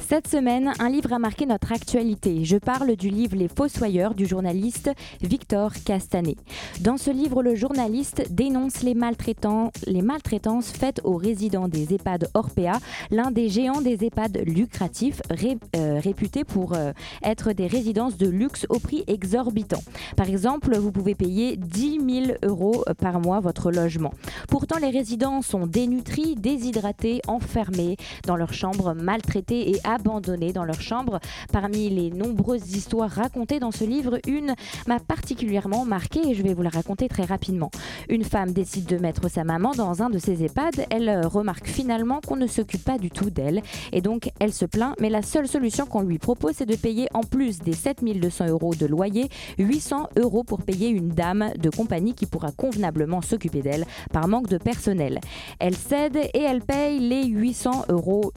Cette semaine, un livre a marqué notre actualité. Je parle du livre « Les Fossoyeurs » du journaliste Victor Castanet. Dans ce livre, le journaliste dénonce les maltraitances faites aux résidents des EHPAD Orpea, l'un des géants des EHPAD lucratifs réputés pour être des résidences de luxe au prix exorbitant. Par exemple, vous pouvez payer 10 000 euros par mois votre logement. Pourtant, les résidents sont dénutris, déshydratés, enfermés dans leurs chambres, maltraités et abandonnés dans leur chambre. Parmi les nombreuses histoires racontées dans ce livre, une m'a particulièrement marquée et je vais vous la raconter très rapidement. Une femme décide de mettre sa maman dans un de ses EHPAD. Elle remarque finalement qu'on ne s'occupe pas du tout d'elle et donc elle se plaint, mais la seule solution qu'on lui propose, c'est de payer en plus des 7 200 euros de loyer, 800 euros pour payer une dame de compagnie qui pourra convenablement s'occuper d'elle par manque de personnel. Elle cède et elle paye les 800 euros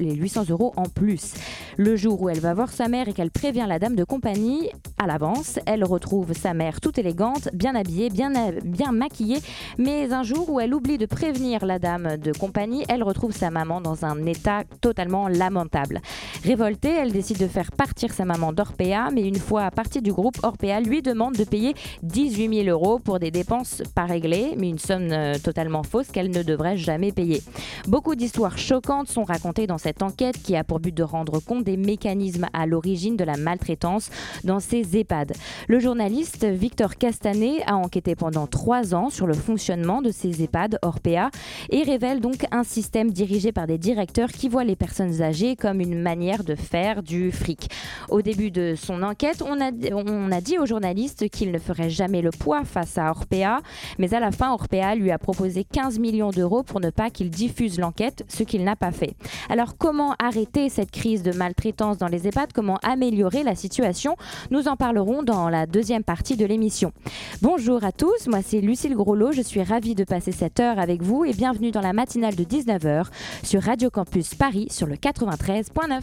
en plus. Le jour où elle va voir sa mère et qu'elle prévient la dame de compagnie à l'avance, elle retrouve sa mère toute élégante, bien habillée, bien maquillée. Mais un jour où elle oublie de prévenir la dame de compagnie, elle retrouve sa maman dans un état totalement lamentable. Révoltée, elle décide de faire partir sa maman d'Orpea, mais une fois partie du groupe, Orpea lui demande de payer 18 000 euros pour des dépenses pas réglées, mais une somme totalement fausse qu'elle ne devrait jamais payer. Beaucoup d'histoires choquantes sont racontées dans cette enquête qui a pour but de rendre compte des mécanismes à l'origine de la maltraitance dans ces EHPAD. Le journaliste Victor Castanet a enquêté pendant 3 ans sur le fonctionnement de ces EHPAD Orpea et révèle donc un système dirigé par des directeurs qui voient les personnes âgées comme une manière de faire du fric. Au début de son enquête, on a dit au journaliste qu'il ne ferait jamais le poids face à Orpea, mais à la fin, Orpea lui a proposé 15 millions d'euros pour ne pas qu'il diffuse l'enquête, ce qu'il n'a pas fait. Alors comment arrêter cette crise de maltraitance dans les EHPAD, comment améliorer la situation? Nous en parlerons dans la deuxième partie de l'émission. Bonjour à tous, moi c'est Lucille Grolleau, je suis ravie de passer cette heure avec vous et bienvenue dans la matinale de 19h sur Radio Campus Paris sur le 93.9.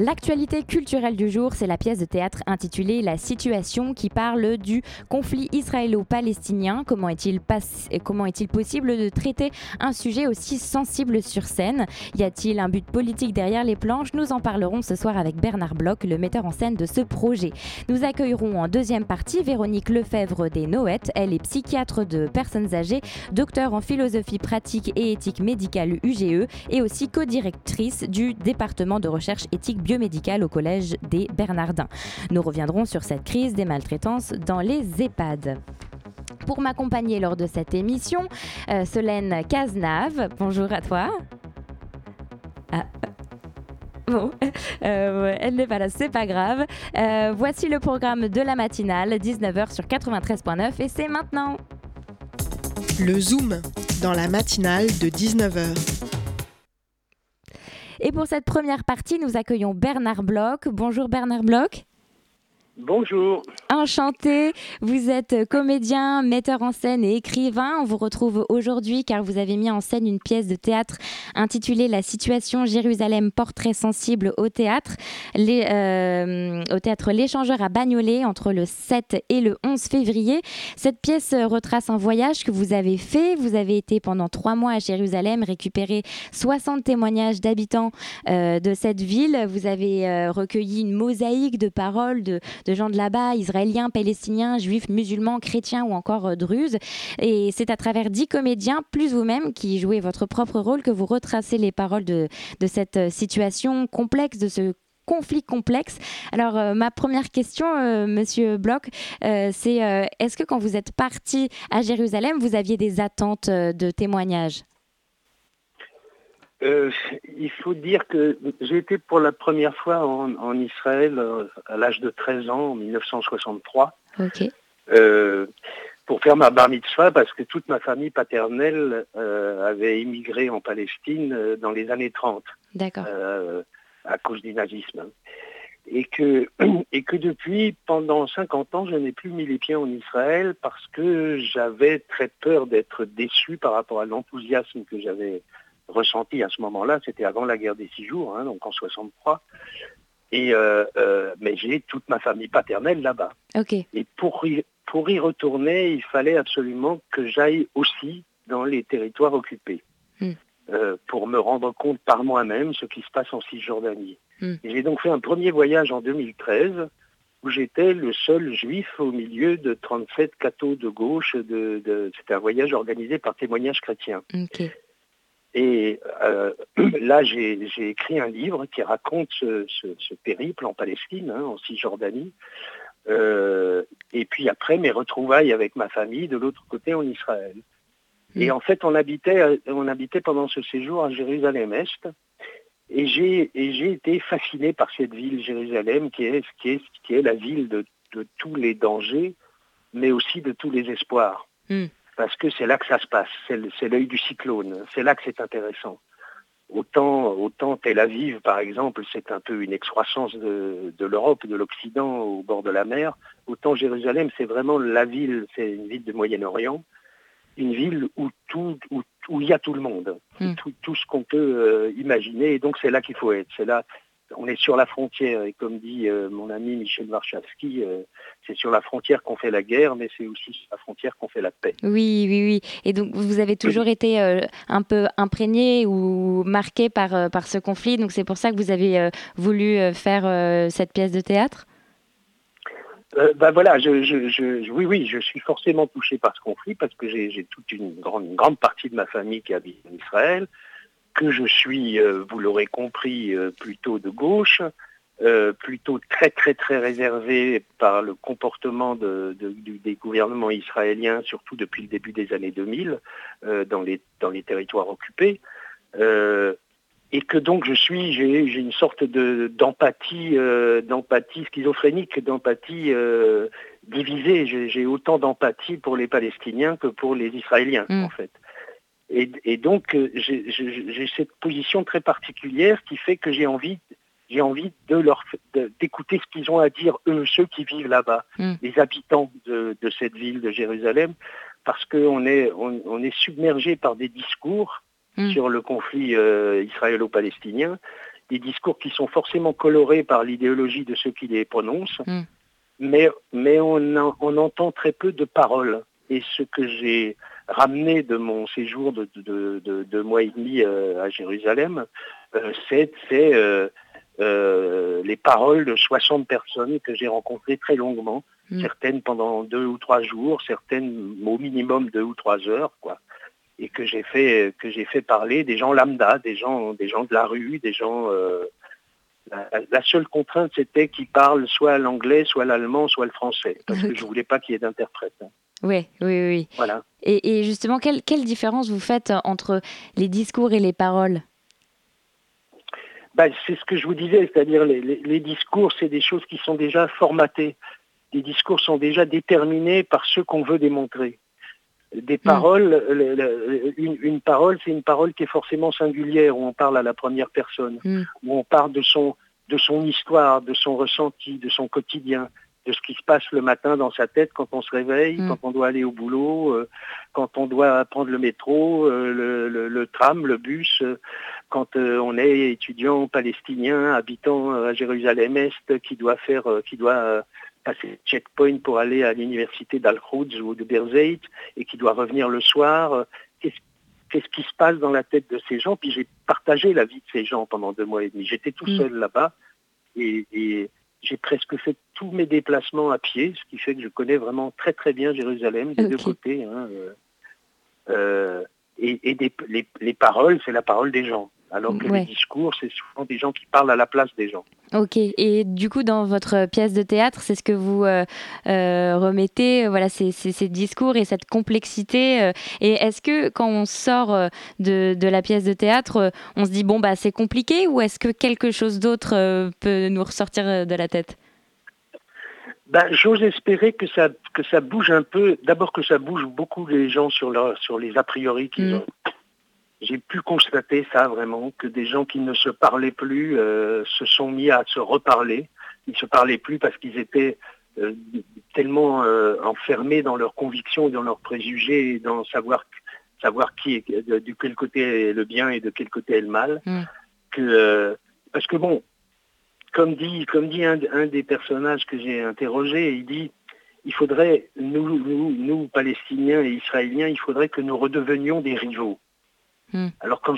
L'actualité culturelle du jour, c'est la pièce de théâtre intitulée « La Situation » qui parle du conflit israélo-palestinien. Comment est-il possible de traiter un sujet aussi sensible sur scène? Y a-t-il un but politique derrière les planches? Nous en parlerons ce soir avec Bernard Bloch, le metteur en scène de ce projet. Nous accueillerons en deuxième partie Véronique Lefebvre des Noëttes. Elle est psychiatre de personnes âgées, docteur en philosophie pratique et éthique médicale UGE et aussi co-directrice du département de recherche éthique biomédicale au Collège des Bernardins. Nous reviendrons sur cette crise des maltraitances dans les EHPAD. Pour m'accompagner lors de cette émission, Solène Cazenave, bonjour à toi. Bon, elle n'est pas là, c'est pas grave. Voici le programme de la matinale, 19h sur 93.9 et c'est maintenant. Le Zoom dans la matinale de 19h. Et pour cette première partie, nous accueillons Bernard Bloch. Bonjour Bernard Bloch. Bonjour. Enchanté. Vous êtes comédien, metteur en scène et écrivain. On vous retrouve aujourd'hui car vous avez mis en scène une pièce de théâtre intitulée « La Situation, Jérusalem, portrait sensible au théâtre ». Au théâtre L'Échangeur à Bagnolet entre le 7 et le 11 février. Cette pièce retrace un voyage que vous avez fait. Vous avez été pendant 3 mois à Jérusalem, récupéré 60 témoignages d'habitants de cette ville. Vous avez recueilli une mosaïque de paroles de gens de là-bas, israéliens, palestiniens, juifs, musulmans, chrétiens ou encore druzes. Et c'est à travers 10 comédiens, plus vous-même, qui jouez votre propre rôle, que vous retracez les paroles de cette situation complexe, de ce conflit complexe. Alors, ma première question, Monsieur Bloch, c'est est-ce que quand vous êtes parti à Jérusalem, vous aviez des attentes de témoignages ? Il faut dire que j'ai été pour la première fois en Israël à l'âge de 13 ans, en 1963, okay. Pour faire ma bar mitzvah, parce que toute ma famille paternelle avait émigré en Palestine dans les années 30. D'accord. à cause du nazisme. Et que depuis, pendant 50 ans, je n'ai plus mis les pieds en Israël parce que j'avais très peur d'être déçu par rapport à l'enthousiasme que j'avais ressenti à ce moment-là. C'était avant la guerre des 6 jours, hein, donc en 1963. Mais j'ai toute ma famille paternelle là-bas. Okay. Et pour y retourner, il fallait absolument que j'aille aussi dans les territoires occupés. Mm. Pour me rendre compte par moi-même ce qui se passe en Cisjordanie. Mm. Et j'ai donc fait un premier voyage en 2013 où j'étais le seul juif au milieu de 37 cathos de gauche. C'était un voyage organisé par Témoignages chrétiens. Okay. Et là, j'ai écrit un livre qui raconte ce périple en Palestine, hein, en Cisjordanie. Et puis après, mes retrouvailles avec ma famille de l'autre côté en Israël. Et en fait, on habitait pendant ce séjour à Jérusalem-Est. Et j'ai été fasciné par cette ville, Jérusalem, qui est la ville de tous les dangers, mais aussi de tous les espoirs. Mm. Parce que c'est là que ça se passe, c'est l'œil du cyclone, c'est là que c'est intéressant. Autant Tel Aviv, par exemple, c'est un peu une excroissance de l'Europe, de l'Occident au bord de la mer, autant Jérusalem, c'est vraiment la ville, c'est une ville du Moyen-Orient. Une ville où il y a tout le monde, tout ce qu'on peut imaginer. Et donc, c'est là qu'il faut être. C'est là, on est sur la frontière. Et comme dit mon ami Michel Warschawski, c'est sur la frontière qu'on fait la guerre, mais c'est aussi sur la frontière qu'on fait la paix. Oui, oui, oui. Et donc, vous avez toujours été un peu imprégné ou marqué par ce conflit. Donc, c'est pour ça que vous avez voulu faire cette pièce de théâtre ? Je suis forcément touché par ce conflit parce que j'ai toute une grande partie de ma famille qui habite en Israël, que je suis, vous l'aurez compris, plutôt de gauche, plutôt très très très réservé par le comportement des gouvernements israéliens, surtout depuis le début des années 2000, dans les territoires occupés. Et que donc j'ai une sorte d'empathie schizophrénique, d'empathie divisée. J'ai autant d'empathie pour les Palestiniens que pour les Israéliens, en fait. Et donc j'ai cette position très particulière qui fait que j'ai envie d'écouter ce qu'ils ont à dire, eux, ceux qui vivent là-bas, les habitants de cette ville de Jérusalem, parce qu'on est on est submergé par des discours sur le conflit israélo-palestinien, des discours qui sont forcément colorés par l'idéologie de ceux qui les prononcent, mais on entend très peu de paroles. Et ce que j'ai ramené de mon séjour de 2 mois et demi à Jérusalem, c'est les paroles de 60 personnes que j'ai rencontrées très longuement, certaines pendant 2 ou 3 jours, certaines au minimum 2 ou 3 heures, quoi. Et que j'ai fait parler des gens lambda, des gens de la rue, des gens... La seule contrainte, c'était qu'ils parlent soit l'anglais, soit l'allemand, soit le français, parce que je voulais pas qu'il y ait d'interprète. Oui, oui, oui. Voilà. Et justement, quelle différence vous faites entre les discours et les paroles ? C'est ce que je vous disais, c'est-à-dire les discours, c'est des choses qui sont déjà formatées. Les discours sont déjà déterminés par ce qu'on veut démontrer. Des paroles, une parole, c'est une parole qui est forcément singulière, où on parle à la première personne, où on parle de son histoire, de son ressenti, de son quotidien, de ce qui se passe le matin dans sa tête quand on se réveille, quand on doit aller au boulot, quand on doit prendre le métro, le tram, le bus, quand on est étudiant palestinien, habitant à Jérusalem-Est, qui doit passer checkpoint pour aller à l'université d'Al-Quds ou de Birzeit et qui doit revenir le soir. Qu'est-ce qui se passe dans la tête de ces gens ? Puis j'ai partagé la vie de ces gens pendant 2 mois et demi. J'étais tout seul là-bas et j'ai presque fait tous mes déplacements à pied, ce qui fait que je connais vraiment très très bien Jérusalem des deux côtés. Hein. Et les paroles, c'est la parole des gens. Alors que les discours, c'est souvent des gens qui parlent à la place des gens. Ok, et du coup, dans votre pièce de théâtre, c'est ce que vous remettez, voilà, ces discours et cette complexité. Et est-ce que quand on sort de la pièce de théâtre, on se dit, c'est compliqué, ou est-ce que quelque chose d'autre peut nous ressortir de la tête ? J'ose espérer que ça bouge un peu, d'abord que ça bouge beaucoup les gens sur les a priori qu'ils ont. J'ai pu constater ça vraiment, que des gens qui ne se parlaient plus se sont mis à se reparler. Ils ne se parlaient plus parce qu'ils étaient tellement enfermés dans leurs convictions, dans leurs préjugés, et dans savoir qui est, de quel côté est le bien et de quel côté est le mal. Mmh. Parce que bon, comme dit un des personnages que j'ai interrogé, il dit il faudrait, nous Palestiniens et Israéliens, il faudrait que nous redevenions des rivaux. Mm. Alors quand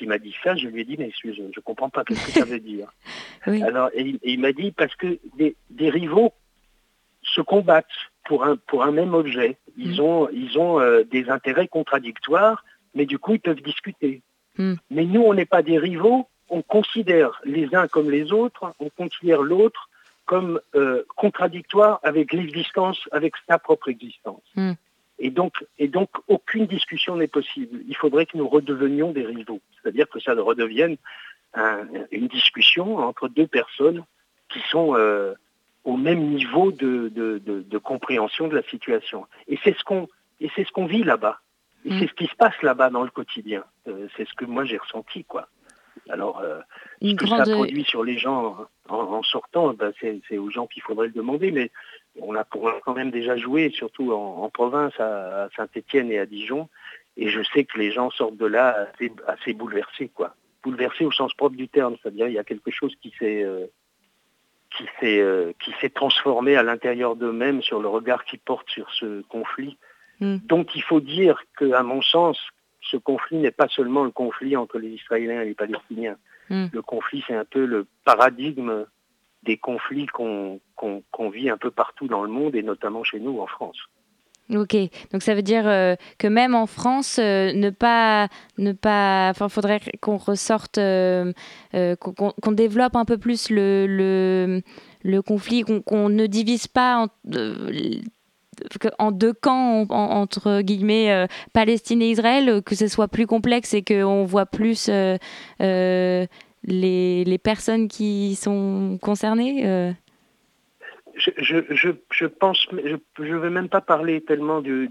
il m'a dit ça, je lui ai dit mais je ne comprends pas qu'est-ce que ça veut dire. Oui. Alors et il m'a dit parce que des rivaux se combattent pour un même objet. Ils ont des intérêts contradictoires, mais du coup ils peuvent discuter. Mm. Mais nous on n'est pas des rivaux, on considère les uns comme les autres, on considère l'autre comme contradictoire avec l'existence, avec sa propre existence. Mm. Et donc, aucune discussion n'est possible. Il faudrait que nous redevenions des rivaux. C'est-à-dire que ça redevienne une discussion entre deux personnes qui sont au même niveau de compréhension de la situation. Et c'est ce qu'on vit là-bas. Et c'est ce qui se passe là-bas dans le quotidien. C'est ce que moi j'ai ressenti, quoi. Alors, ce que ça produit sur les gens en sortant, c'est aux gens qu'il faudrait le demander, mais on a quand même déjà joué, surtout en province, à Saint-Étienne et à Dijon, et je sais que les gens sortent de là assez bouleversés, quoi. Bouleversés au sens propre du terme, c'est-à-dire il y a quelque chose qui s'est transformé à l'intérieur d'eux-mêmes sur le regard qu'ils portent sur ce conflit. Mm. Donc il faut dire qu'à mon sens, ce conflit n'est pas seulement le conflit entre les Israéliens et les Palestiniens. Mm. Le conflit, c'est un peu le paradigme des conflits qu'on vit un peu partout dans le monde, et notamment chez nous, en France. Ok, donc ça veut dire que même en France, enfin, faudrait qu'on ressorte, qu'on développe un peu plus le conflit, qu'on ne divise pas en deux camps, entre guillemets, Palestine et Israël, que ce soit plus complexe et qu'on voit plus les personnes qui sont concernées Je pense, je ne vais même pas parler tellement de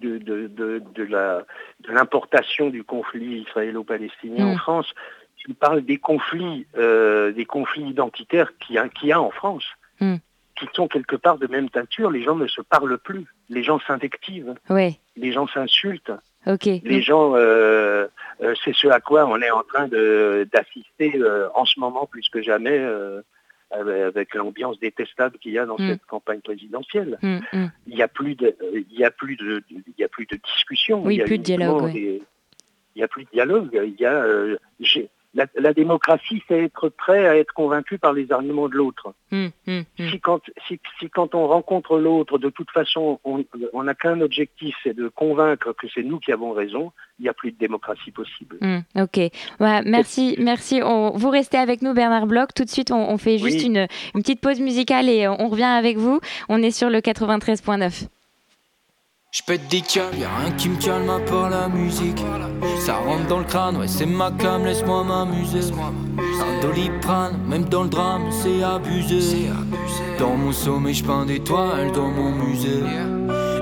l'importation du conflit israélo-palestinien en France. Je parle des conflits identitaires qu'il y a en France. Mm. qui sont quelque part de même teinture, les gens ne se parlent plus, les gens s'invectivent, oui. Les gens s'insultent, okay. Les gens, c'est ce à quoi on est en train d'assister en ce moment plus que jamais, avec l'ambiance détestable qu'il y a dans cette campagne présidentielle. Mm. Mm. Il n'y a plus de discussion, oui, il n'y a plus de dialogue. Il n'y a plus de dialogue, La démocratie, c'est être prêt à être convaincu par les arguments de l'autre. Si quand on rencontre l'autre, de toute façon, on n'a qu'un objectif, c'est de convaincre que c'est nous qui avons raison, il n'y a plus de démocratie possible. Mmh, ok. Ouais, merci. Vous restez avec nous, Bernard Bloch. Tout de suite, on fait juste une petite pause musicale et on revient avec vous. On est sur le 93.9. Je pète des câbles, y'a rien qui me calme à part la musique. Ça rentre dans le crâne, ouais c'est ma cam, laisse-moi m'amuser. Un doliprane, même dans le drame, c'est abusé. Dans mon sommeil, je peins des toiles dans mon musée.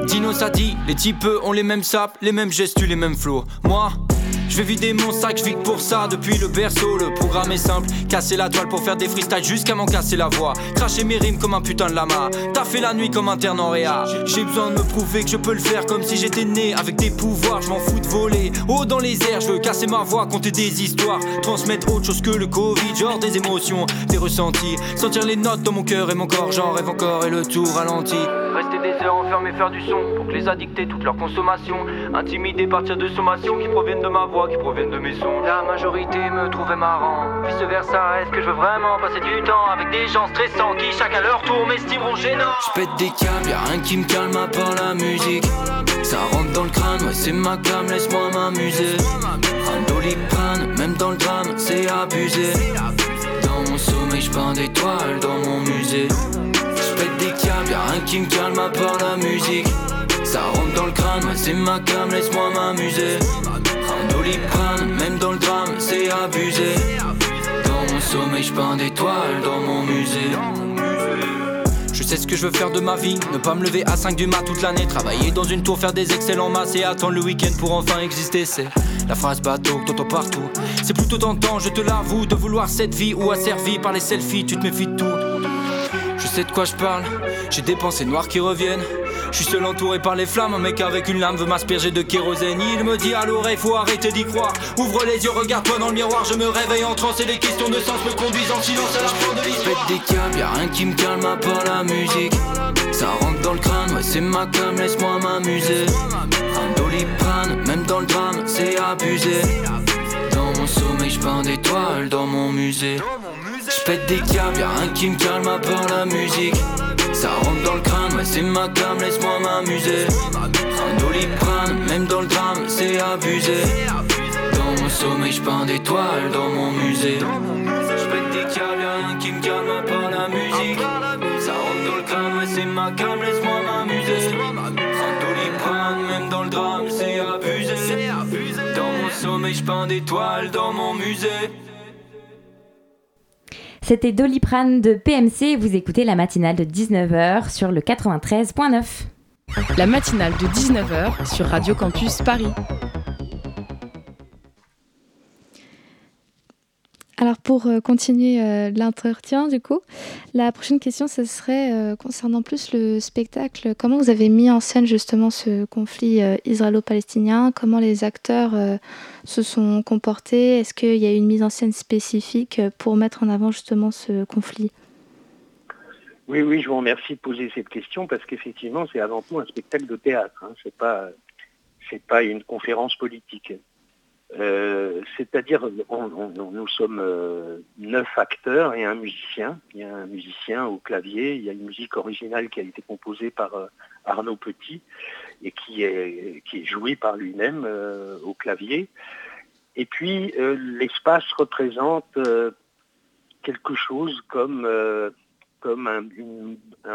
Dino ça dit, les types ont les mêmes sapes, les mêmes gestues, les mêmes flots. Moi, je vais vider mon sac, je vis que pour ça depuis le berceau. Le programme est simple, casser la toile pour faire des freestyles jusqu'à m'en casser la voix. Cracher mes rimes comme un putain de lama, taffer la nuit comme un terne en réa. J'ai besoin de me prouver que je peux le faire comme si j'étais né avec des pouvoirs. Je m'en fous de voler haut dans les airs, je veux casser ma voix, compter des histoires, transmettre autre chose que le Covid. Genre des émotions, des ressentis, sentir les notes dans mon cœur et mon corps. J'en rêve encore et le tout ralentit. Rester des heures enfermés, faire du son pour que les addictés toute leur consommation. Intimider, partir de sommations qui proviennent de ma voix, qui proviennent de mes sons. La majorité me trouvait marrant, vice versa, est-ce que je veux vraiment passer du temps avec des gens stressants qui chacun leur tour m'estimeront gênant. Je pète des câbles, y'a rien qui me calme à part la musique. Ça rentre dans le crâne, ouais c'est ma gamme, laisse-moi m'amuser. Un doliprane, même dans le drame, c'est abusé. Dans mon sommeil, je peins des toiles dans mon musée. Y'a rien qui me calme à part la musique. Ça rentre dans le crâne, ouais, c'est ma cam, laisse-moi m'amuser. Un doliprane, même dans le drame, c'est abusé. Dans mon sommeil, je peins des toiles dans mon musée. Je sais ce que je veux faire de ma vie, ne pas me lever à 5 du mat toute l'année, travailler dans une tour, faire des excellents maths et attendre le week-end pour enfin exister. C'est la phrase bateau que t'entends partout. C'est plutôt tentant, je te l'avoue, de vouloir cette vie ou asservie par les selfies, tu te méfies de tout. Je sais de quoi je parle, j'ai des pensées noires qui reviennent. Je suis seul entouré par les flammes, un mec avec une lame veut m'asperger de kérosène. Il me dit à l'oreille, faut arrêter d'y croire. Ouvre les yeux, regarde-toi dans le miroir. Je me réveille en transe et les questions de sens me conduisent en silence à la fin de l'histoire. Je pète des câbles, y'a rien qui me calme à part la musique. Ça rentre dans le crâne, ouais c'est ma cam, laisse-moi m'amuser. Un doliprane, même dans le drame, c'est abusé. Dans mon sommeil, je peins des toiles dans mon musée. Je pète des câbles, y'a rien qui me calme à part la musique. Ça rentre dans le crâne, ouais c'est ma cam, laisse-moi m'amuser. Un doliprane, même dans le drame, c'est abusé. Dans mon sommeil, je peins des toiles dans mon musée. Je pète des câbles, y'a rien qui me calme à part la musique. Ça rentre dans le crâne, ouais c'est ma cam, laisse-moi m'amuser. Un doliprane, même dans le drame, c'est abusé. Dans mon sommeil, je peins des toiles dans mon musée. C'était Doliprane de PMC, vous écoutez la matinale de 19h sur le 93.9. La matinale de 19h sur Radio Campus Paris. Alors pour continuer l'entretien du coup, la prochaine question ce serait concernant plus le spectacle. Comment vous avez mis en scène justement ce conflit israélo-palestinien? Comment les acteurs se sont comportés? Est-ce qu'il y a une mise en scène spécifique pour mettre en avant justement ce conflit? Oui, je vous remercie de poser cette question parce qu'effectivement c'est avant tout un spectacle de théâtre, hein. C'est pas une conférence politique. C'est-à-dire, nous sommes 9 acteurs et un musicien. Il y a un musicien au clavier, il y a une musique originale qui a été composée par Arnaud Petit et qui est jouée par lui-même au clavier. Et puis, l'espace représente quelque chose comme un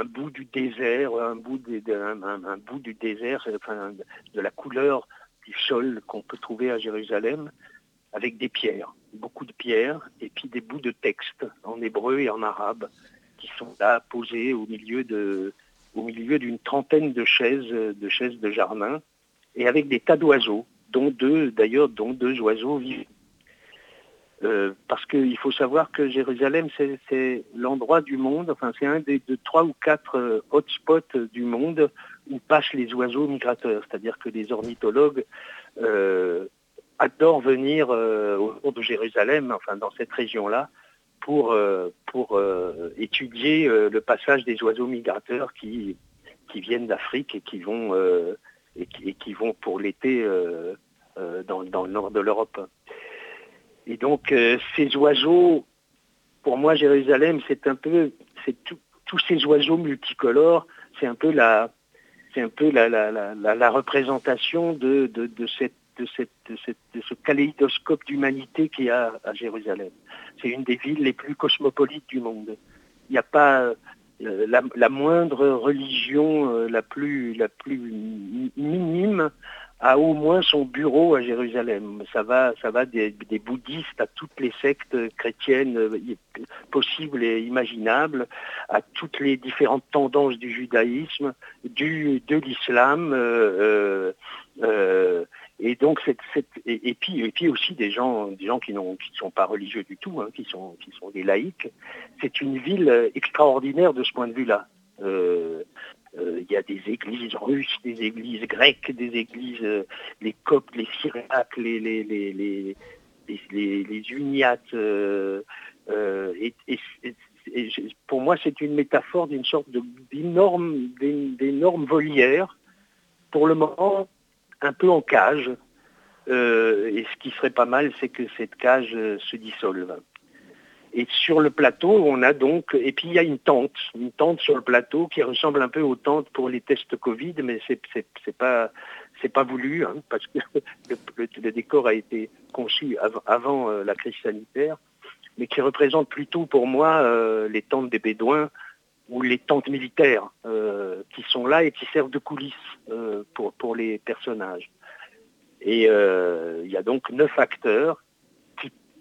bout du désert, de la couleur du sol qu'on peut trouver à Jérusalem, avec des pierres, beaucoup de pierres, et puis des bouts de texte en hébreu et en arabe, qui sont là posés au milieu d'une trentaine de chaises de jardin, et avec des tas d'oiseaux, dont deux oiseaux vivants. Parce qu'il faut savoir que Jérusalem, c'est l'endroit du monde, enfin c'est un des 3 ou 4 hotspots du monde où passent les oiseaux migrateurs, c'est-à-dire que les ornithologues adorent venir autour de Jérusalem, enfin dans cette région-là, pour étudier le passage des oiseaux migrateurs qui viennent d'Afrique et qui vont pour l'été dans le nord de l'Europe. Et donc, ces oiseaux, pour moi, Jérusalem, tous ces oiseaux multicolores, c'est un peu la représentation de ce kaléidoscope d'humanité qu'il y a à Jérusalem. C'est une des villes les plus cosmopolites du monde. Il n'y a pas la moindre religion la plus minime a au moins son bureau à Jérusalem. Ça va des bouddhistes à toutes les sectes chrétiennes possibles et imaginables, à toutes les différentes tendances du judaïsme, de l'islam, et donc et puis aussi des gens qui ne sont pas religieux du tout, hein, qui sont des laïcs. C'est une ville extraordinaire de ce point de vue-là. Il y a des églises russes, des églises grecques, des églises, les coptes, les syriaques, les uniates. Et pour moi, c'est une métaphore d'une sorte d'énorme volière, pour le moment un peu en cage. Et ce qui serait pas mal, c'est que cette cage se dissolve. Et sur le plateau, on a donc... Et puis il y a une tente sur le plateau qui ressemble un peu aux tentes pour les tests Covid, mais c'est pas voulu, hein, parce que le décor a été conçu avant la crise sanitaire, mais qui représente plutôt pour moi les tentes des Bédouins ou les tentes militaires qui sont là et qui servent de coulisses pour les personnages. Et il y a donc 9 acteurs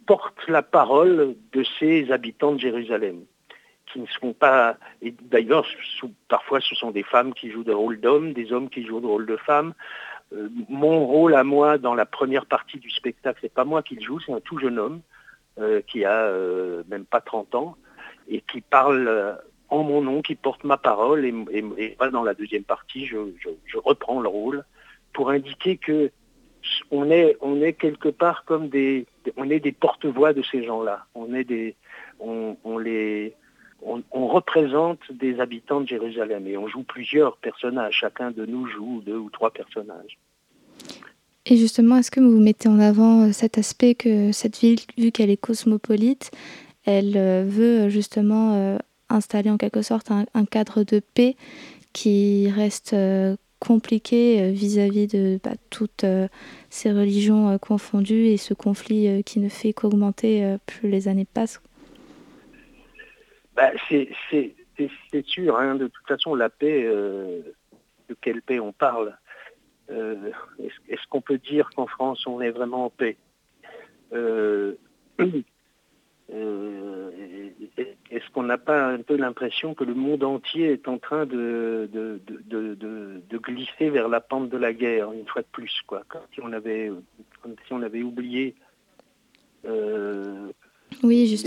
porte la parole de ses habitants de Jérusalem. qui ne seront pas... Et d'ailleurs, parfois, ce sont des femmes qui jouent des rôles d'hommes, des hommes qui jouent des rôles de femmes. Mon rôle à moi, dans la première partie du spectacle, c'est pas moi qui le joue, c'est un tout jeune homme qui a même pas 30 ans et qui parle en mon nom, qui porte ma parole. Et dans la deuxième partie, je reprends le rôle pour indiquer que on est quelque part comme des porte-voix de ces gens-là. On représente des habitants de Jérusalem et on joue plusieurs personnages. Chacun de nous joue 2 ou 3 personnages. Et justement, est-ce que vous mettez en avant cet aspect que cette ville, vu qu'elle est cosmopolite, elle veut justement installer en quelque sorte un cadre de paix qui reste compliqué vis-à-vis de toutes ces religions confondues et ce conflit qui ne fait qu'augmenter plus les années passent? C'est sûr, hein, de toute façon, la paix, de quelle paix on parle? Est-ce qu'on peut dire qu'en France, on est vraiment en paix? Est-ce qu'on n'a pas un peu l'impression que le monde entier est en train de glisser vers la pente de la guerre, une fois de plus, quoi, comme si on avait oublié les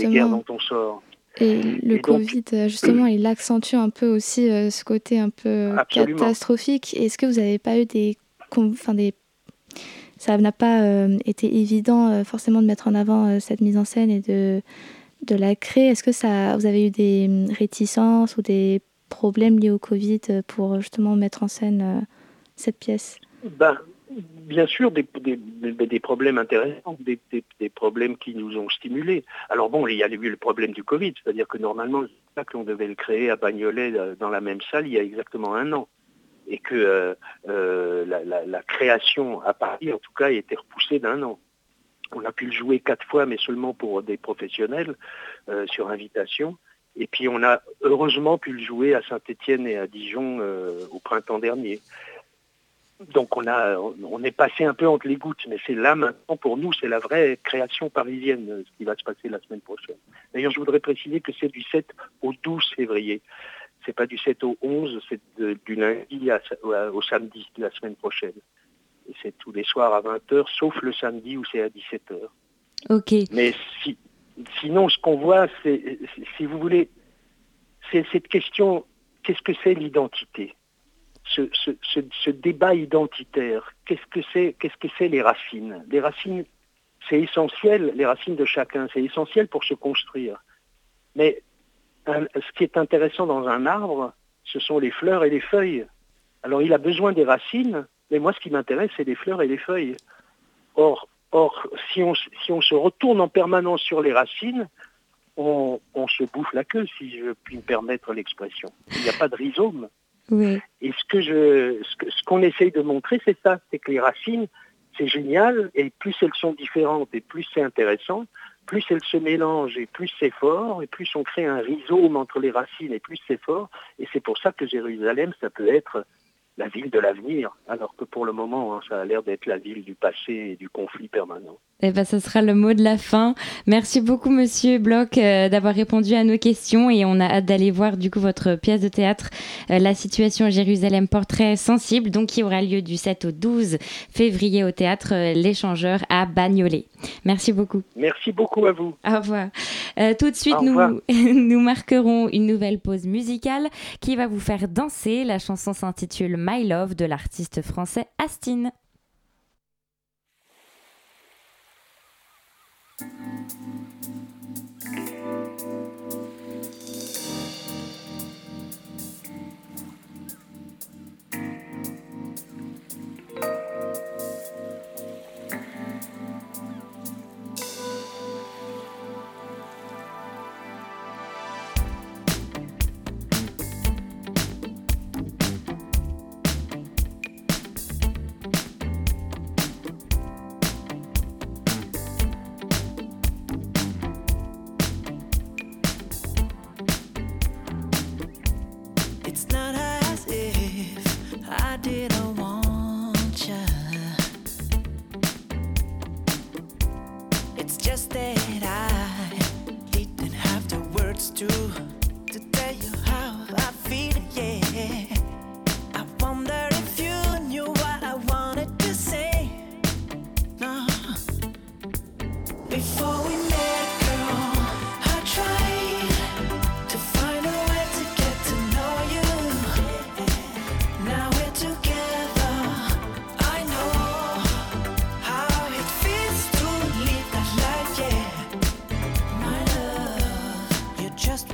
guerres dont on sort. Et le Covid, justement, il accentue un peu aussi ce côté un peu catastrophique. Est-ce que vous n'avez pas eu des... Ça n'a pas été évident forcément de mettre en avant cette mise en scène et de la créer. Est-ce que vous avez eu des réticences ou des problèmes liés au Covid pour justement mettre en scène cette pièce ? Bien sûr, des problèmes intéressants, des problèmes qui nous ont stimulés. Alors bon, il y a eu le problème du Covid, c'est-à-dire que normalement, le spectacle, on devait le créer à Bagnolet, dans la même salle, il y a exactement 1 an. Et que la création à Paris, en tout cas, a été repoussée d'1 an. On a pu le jouer 4 fois, mais seulement pour des professionnels, sur invitation. Et puis on a heureusement pu le jouer à Saint-Étienne et à Dijon au printemps dernier. Donc on est passé un peu entre les gouttes, mais c'est là maintenant, pour nous, c'est la vraie création parisienne, ce qui va se passer la semaine prochaine. D'ailleurs, je voudrais préciser que c'est du 7 au 12 février. C'est pas du 7 au 11, c'est du lundi au samedi de la semaine prochaine. Et c'est tous les soirs à 20h, sauf le samedi où c'est à 17h. Ok. Mais sinon, ce qu'on voit, c'est, si vous voulez, c'est cette question, qu'est-ce que c'est l'identité ? Ce débat identitaire, qu'est-ce que c'est les racines ? Les racines, c'est essentiel, les racines de chacun, c'est essentiel pour se construire. Mais ce qui est intéressant dans un arbre, ce sont les fleurs et les feuilles. Alors il a besoin des racines, mais moi ce qui m'intéresse, c'est les fleurs et les feuilles. Or si on se retourne en permanence sur les racines, on se bouffe la queue, si je puis me permettre l'expression. Il n'y a pas de rhizome. Oui. Et ce qu'on essaye de montrer, c'est ça, c'est que les racines, c'est génial, et plus elles sont différentes, et plus c'est intéressant, plus elles se mélangent, et plus c'est fort, et plus on crée un rhizome entre les racines, et plus c'est fort, et c'est pour ça que Jérusalem, ça peut être la ville de l'avenir, alors que pour le moment, ça a l'air d'être la ville du passé et du conflit permanent. Eh ben, ça sera le mot de la fin. Merci beaucoup, Monsieur Bloch, d'avoir répondu à nos questions, et on a hâte d'aller voir du coup votre pièce de théâtre, La Situation à Jérusalem, portrait sensible, donc qui aura lieu du 7 au 12 février au théâtre L'Échangeur à Bagnolet. Merci beaucoup. Merci beaucoup à vous. Au revoir. Tout de suite, nous marquerons une nouvelle pause musicale qui va vous faire danser. La chanson s'intitule My Love de l'artiste français Astine. It's just that I didn't have the words to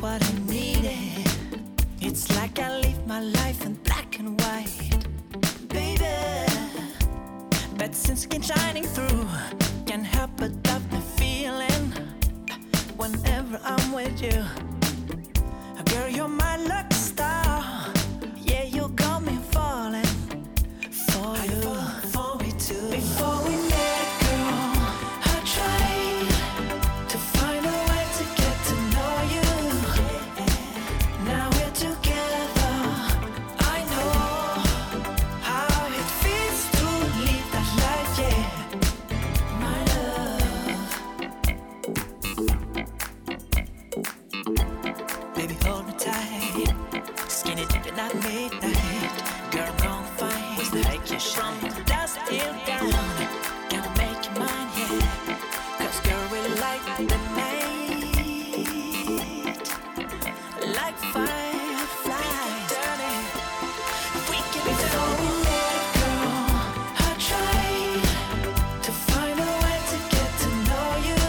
what I needed. It's like I live my life in black and white, baby. But since skin shining through, can't help but love the feeling whenever I'm with you. Girl, you're my lucky star. Yeah, you got me falling for you. For me too. Before we met, girl, I tried to find a way to get to know you. Now we're together. I know how it feels to live that life, yeah, my love. Baby, hold me tight, skinny dipping at midnight. Girl, don't fight, take your shine from the dust till down. Gotta make your mind, yeah, 'cause girl, we like the night, like fireflies. Turn it, we can be done. I tried to find a way to get to know you.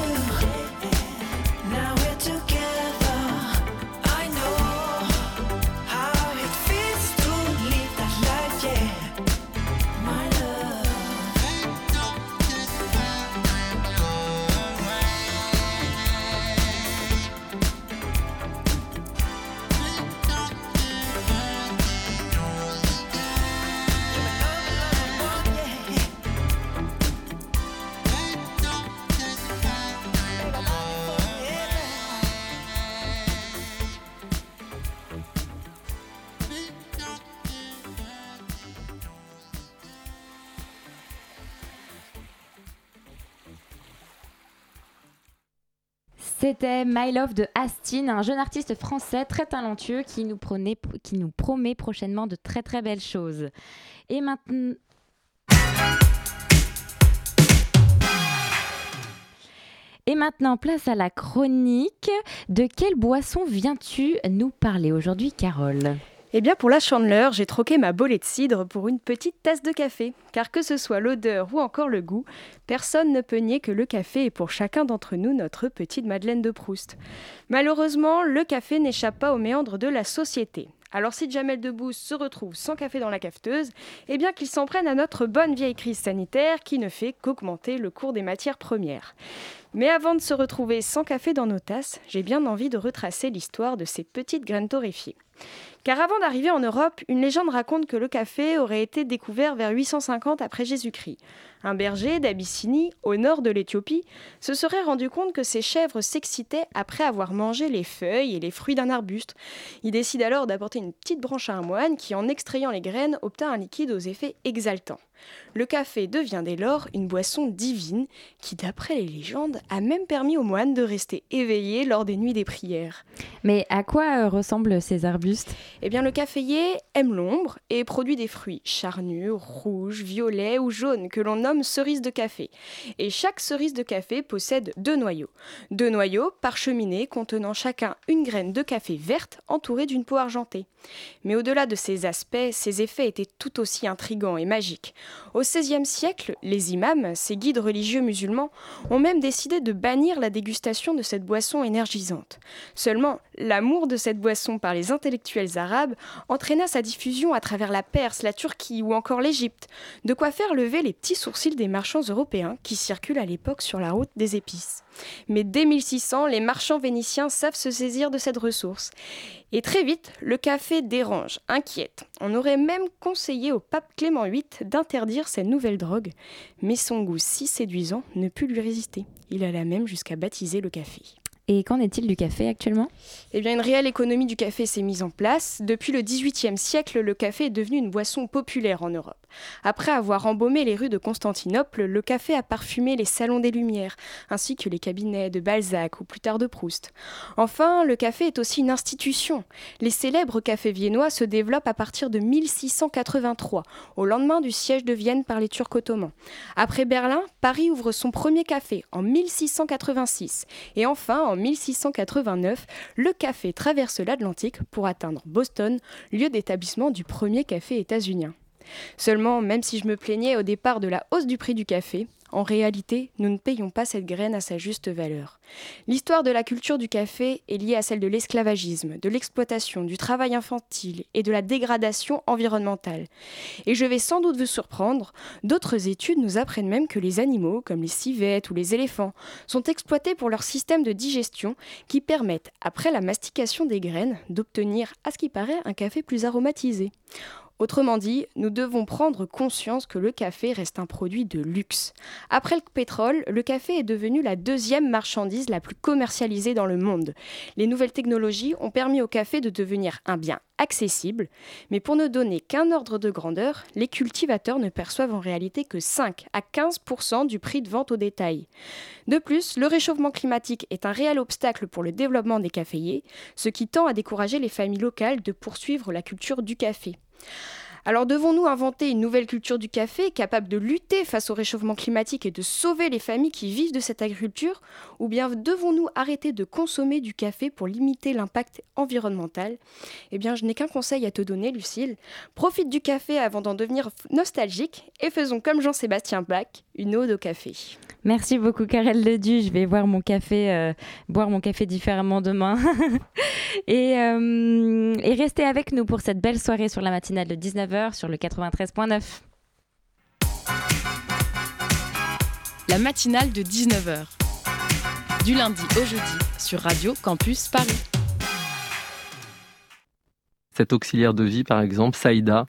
Now we're together. I know how it feels to live that life, yeah, my love. C'était My Love de Astine, un jeune artiste français très talentueux qui nous promet prochainement de très très belles choses. Et maintenant... place à la chronique. De quelle boisson viens-tu nous parler aujourd'hui, Carole ? Eh bien, pour la chandeleur, j'ai troqué ma bolée de cidre pour une petite tasse de café. Car que ce soit l'odeur ou encore le goût, personne ne peut nier que le café est pour chacun d'entre nous notre petite Madeleine de Proust. Malheureusement, le café n'échappe pas aux méandres de la société. Alors si Jamel Debbouze se retrouve sans café dans la cafeteuse, eh bien qu'il s'en prenne à notre bonne vieille crise sanitaire qui ne fait qu'augmenter le cours des matières premières. Mais avant de se retrouver sans café dans nos tasses, j'ai bien envie de retracer l'histoire de ces petites graines torréfiées. Car avant d'arriver en Europe, une légende raconte que le café aurait été découvert vers 850 après Jésus-Christ. Un berger d'Abyssinie, au nord de l'Éthiopie, se serait rendu compte que ses chèvres s'excitaient après avoir mangé les feuilles et les fruits d'un arbuste. Il décide alors d'apporter une petite branche à un moine qui, en extrayant les graines, obtint un liquide aux effets exaltants. Le café devient dès lors une boisson divine qui, d'après les légendes, a même permis aux moines de rester éveillés lors des nuits des prières. Mais à quoi ressemblent ces arbustes ? Eh bien, le caféier aime l'ombre et produit des fruits charnus, rouges, violets ou jaunes que l'on nomme cerises de café. Et chaque cerise de café possède 2 noyaux. 2 noyaux par cheminée contenant chacun une graine de café verte entourée d'une peau argentée. Mais au-delà de ces aspects, ces effets étaient tout aussi intrigants et magiques. Au XVIe siècle, les imams, ces guides religieux musulmans, ont même décidé de bannir la dégustation de cette boisson énergisante. Seulement, l'amour de cette boisson par les intellectuels arabes entraîna sa diffusion à travers la Perse, la Turquie ou encore l'Égypte, de quoi faire lever les petits sourcils des marchands européens qui circulent à l'époque sur la route des épices. Mais dès 1600, les marchands vénitiens savent se saisir de cette ressource. Et très vite, le café dérange, inquiète. On aurait même conseillé au pape Clément VIII d'interdire cette nouvelle drogue, mais son goût si séduisant ne put lui résister. Il alla même jusqu'à baptiser le café. Et qu'en est-il du café actuellement ? Eh bien, une réelle économie du café s'est mise en place. Depuis le XVIIIe siècle, le café est devenu une boisson populaire en Europe. Après avoir embaumé les rues de Constantinople, le café a parfumé les salons des Lumières, ainsi que les cabinets de Balzac ou plus tard de Proust. Enfin, le café est aussi une institution. Les célèbres cafés viennois se développent à partir de 1683, au lendemain du siège de Vienne par les Turcs ottomans. Après Berlin, Paris ouvre son premier café en 1686. Et enfin, en 1689, le café traverse l'Atlantique pour atteindre Boston, lieu d'établissement du premier café états-unien. Seulement, même si je me plaignais au départ de la hausse du prix du café, en réalité, nous ne payons pas cette graine à sa juste valeur. L'histoire de la culture du café est liée à celle de l'esclavagisme, de l'exploitation, du travail infantile et de la dégradation environnementale. Et je vais sans doute vous surprendre, d'autres études nous apprennent même que les animaux, comme les civettes ou les éléphants, sont exploités pour leur système de digestion qui permettent, après la mastication des graines, d'obtenir, à ce qui paraît, un café plus aromatisé. Autrement dit, nous devons prendre conscience que le café reste un produit de luxe. Après le pétrole, le café est devenu la deuxième marchandise la plus commercialisée dans le monde. Les nouvelles technologies ont permis au café de devenir un bien accessible, mais pour ne donner qu'un ordre de grandeur, les cultivateurs ne perçoivent en réalité que 5 à 15% du prix de vente au détail. De plus, le réchauffement climatique est un réel obstacle pour le développement des caféiers, ce qui tend à décourager les familles locales de poursuivre la culture du café. Alors devons-nous inventer une nouvelle culture du café capable de lutter face au réchauffement climatique et de sauver les familles qui vivent de cette agriculture ? Ou bien devons-nous arrêter de consommer du café pour limiter l'impact environnemental ? Eh bien, je n'ai qu'un conseil à te donner, Lucille. Profite du café avant d'en devenir nostalgique et faisons comme Jean-Sébastien Bach, une ode au café. Merci beaucoup, Carole Le Du. Je vais boire mon café différemment demain. et restez avec nous pour cette belle soirée sur la matinale de 19h sur le 93.9. La matinale de 19h. Du lundi au jeudi sur Radio Campus Paris. Cette auxiliaire de vie, par exemple, Saïda,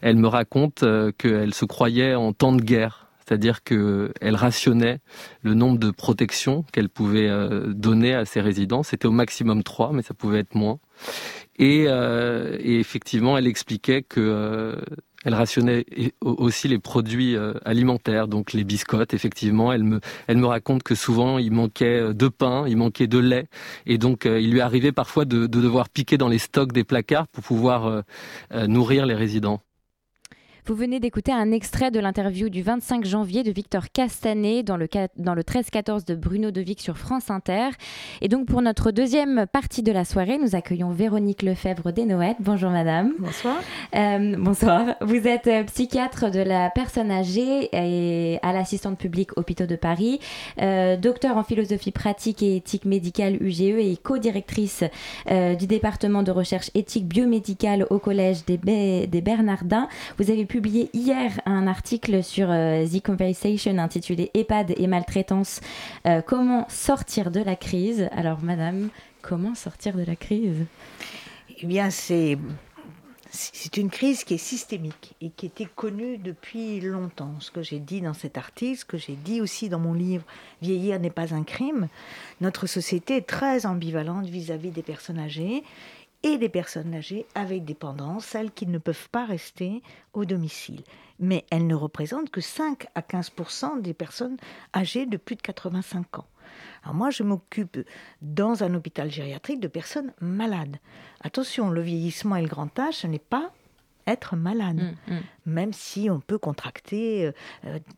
elle me raconte qu'elle se croyait en temps de guerre. C'est-à-dire qu'elle rationnait le nombre de protections qu'elle pouvait donner à ses résidents. C'était au maximum 3, mais ça pouvait être moins. Et effectivement, elle expliquait qu'elle rationnait aussi les produits alimentaires, donc les biscottes. Effectivement, elle me raconte que souvent, il manquait de pain, il manquait de lait. Et donc, il lui arrivait parfois de devoir piquer dans les stocks des placards pour pouvoir nourrir les résidents. Vous venez d'écouter un extrait de l'interview du 25 janvier de Victor Castanet dans le 13-14 de Bruno Devic sur France Inter. Et donc pour notre deuxième partie de la soirée, nous accueillons Véronique Lefebvre des Noëttes. Bonjour madame. Bonsoir. Bonsoir. Vous êtes psychiatre de la personne âgée et à l'assistante publique Hôpitaux de Paris, docteur en philosophie pratique et éthique médicale UGE et co-directrice du département de recherche éthique biomédicale au Collège des Bernardins. Vous avez publié hier un article sur The Conversation intitulé « EHPAD et maltraitance, comment sortir de la crise ?» Alors madame, comment sortir de la crise ? Eh bien c'est une crise qui est systémique et qui était connue depuis longtemps. Ce que j'ai dit dans cet article, ce que j'ai dit aussi dans mon livre « Vieillir n'est pas un crime », notre société est très ambivalente vis-à-vis des personnes âgées et des personnes âgées avec dépendance, celles qui ne peuvent pas rester au domicile. Mais elles ne représentent que 5 à 15% des personnes âgées de plus de 85 ans. Alors moi, je m'occupe dans un hôpital gériatrique de personnes malades. Attention, le vieillissement et le grand âge, ce n'est pas être malade, même si on peut contracter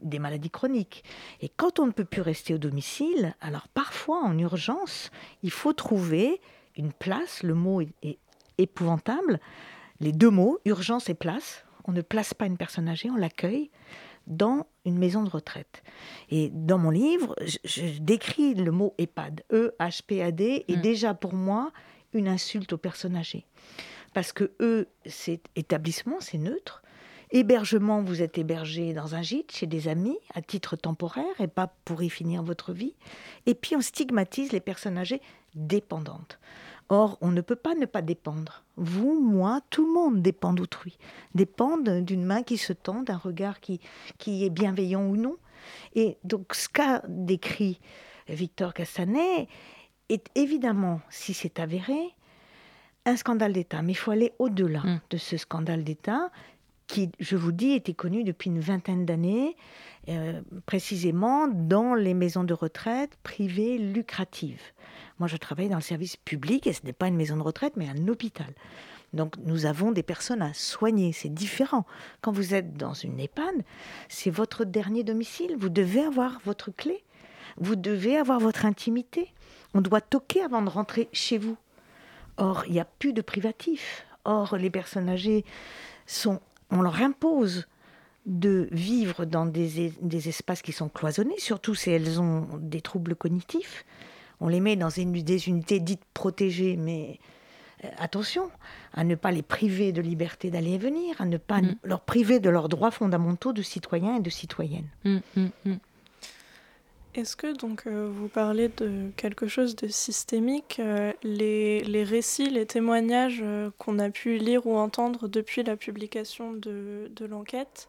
des maladies chroniques. Et quand on ne peut plus rester au domicile, alors parfois, en urgence, il faut trouver une place, le mot est épouvantable, les deux mots, urgence et place, on ne place pas une personne âgée, on l'accueille dans une maison de retraite. Et dans mon livre, je décris le mot EHPAD, E-H-P-A-D, est déjà pour moi une insulte aux personnes âgées. Parce que E, c'est établissement, c'est neutre. Hébergement, vous êtes hébergé dans un gîte, chez des amis, à titre temporaire, et pas pour y finir votre vie. Et puis on stigmatise les personnes âgées dépendantes. Or, on ne peut pas ne pas dépendre. Vous, moi, tout le monde dépend d'autrui, dépend d'une main qui se tend, d'un regard qui est bienveillant ou non. Et donc, ce qu'a décrit Victor Castanet est évidemment, si c'est avéré, un scandale d'État. Mais il faut aller au-delà de ce scandale d'État qui, je vous dis, était connu depuis une vingtaine d'années, précisément dans les maisons de retraite privées lucratives. Moi, je travaille dans le service public et ce n'est pas une maison de retraite, mais un hôpital. Donc, nous avons des personnes à soigner. C'est différent. Quand vous êtes dans une EHPAD, c'est votre dernier domicile. Vous devez avoir votre clé. Vous devez avoir votre intimité. On doit toquer avant de rentrer chez vous. Or, il n'y a plus de privatif. Or, les personnes âgées sont on leur impose de vivre dans des espaces qui sont cloisonnés, surtout si elles ont des troubles cognitifs. On les met dans des unités dites protégées, mais attention à ne pas les priver de liberté d'aller et venir, à ne pas leur priver de leurs droits fondamentaux de citoyens et de citoyennes. Est-ce que donc vous parlez de quelque chose de systémique, les récits, les témoignages qu'on a pu lire ou entendre depuis la publication de l'enquête,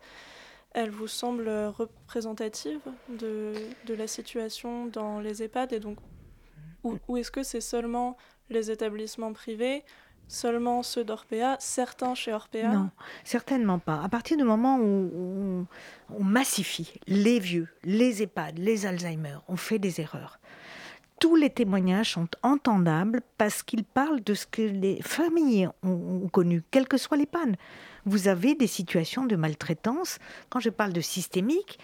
elles vous semblent représentatives de la situation dans les EHPAD et donc, ou est-ce que c'est seulement les établissements privés, seulement ceux d'Orpea, certains chez Orpea? Non, certainement pas. À partir du moment où on massifie les vieux, les EHPAD, les Alzheimer, on fait des erreurs. Tous les témoignages sont entendables parce qu'ils parlent de ce que les familles ont connu, quelles que soient les pannes. Vous avez des situations de maltraitance. Quand je parle de systémique,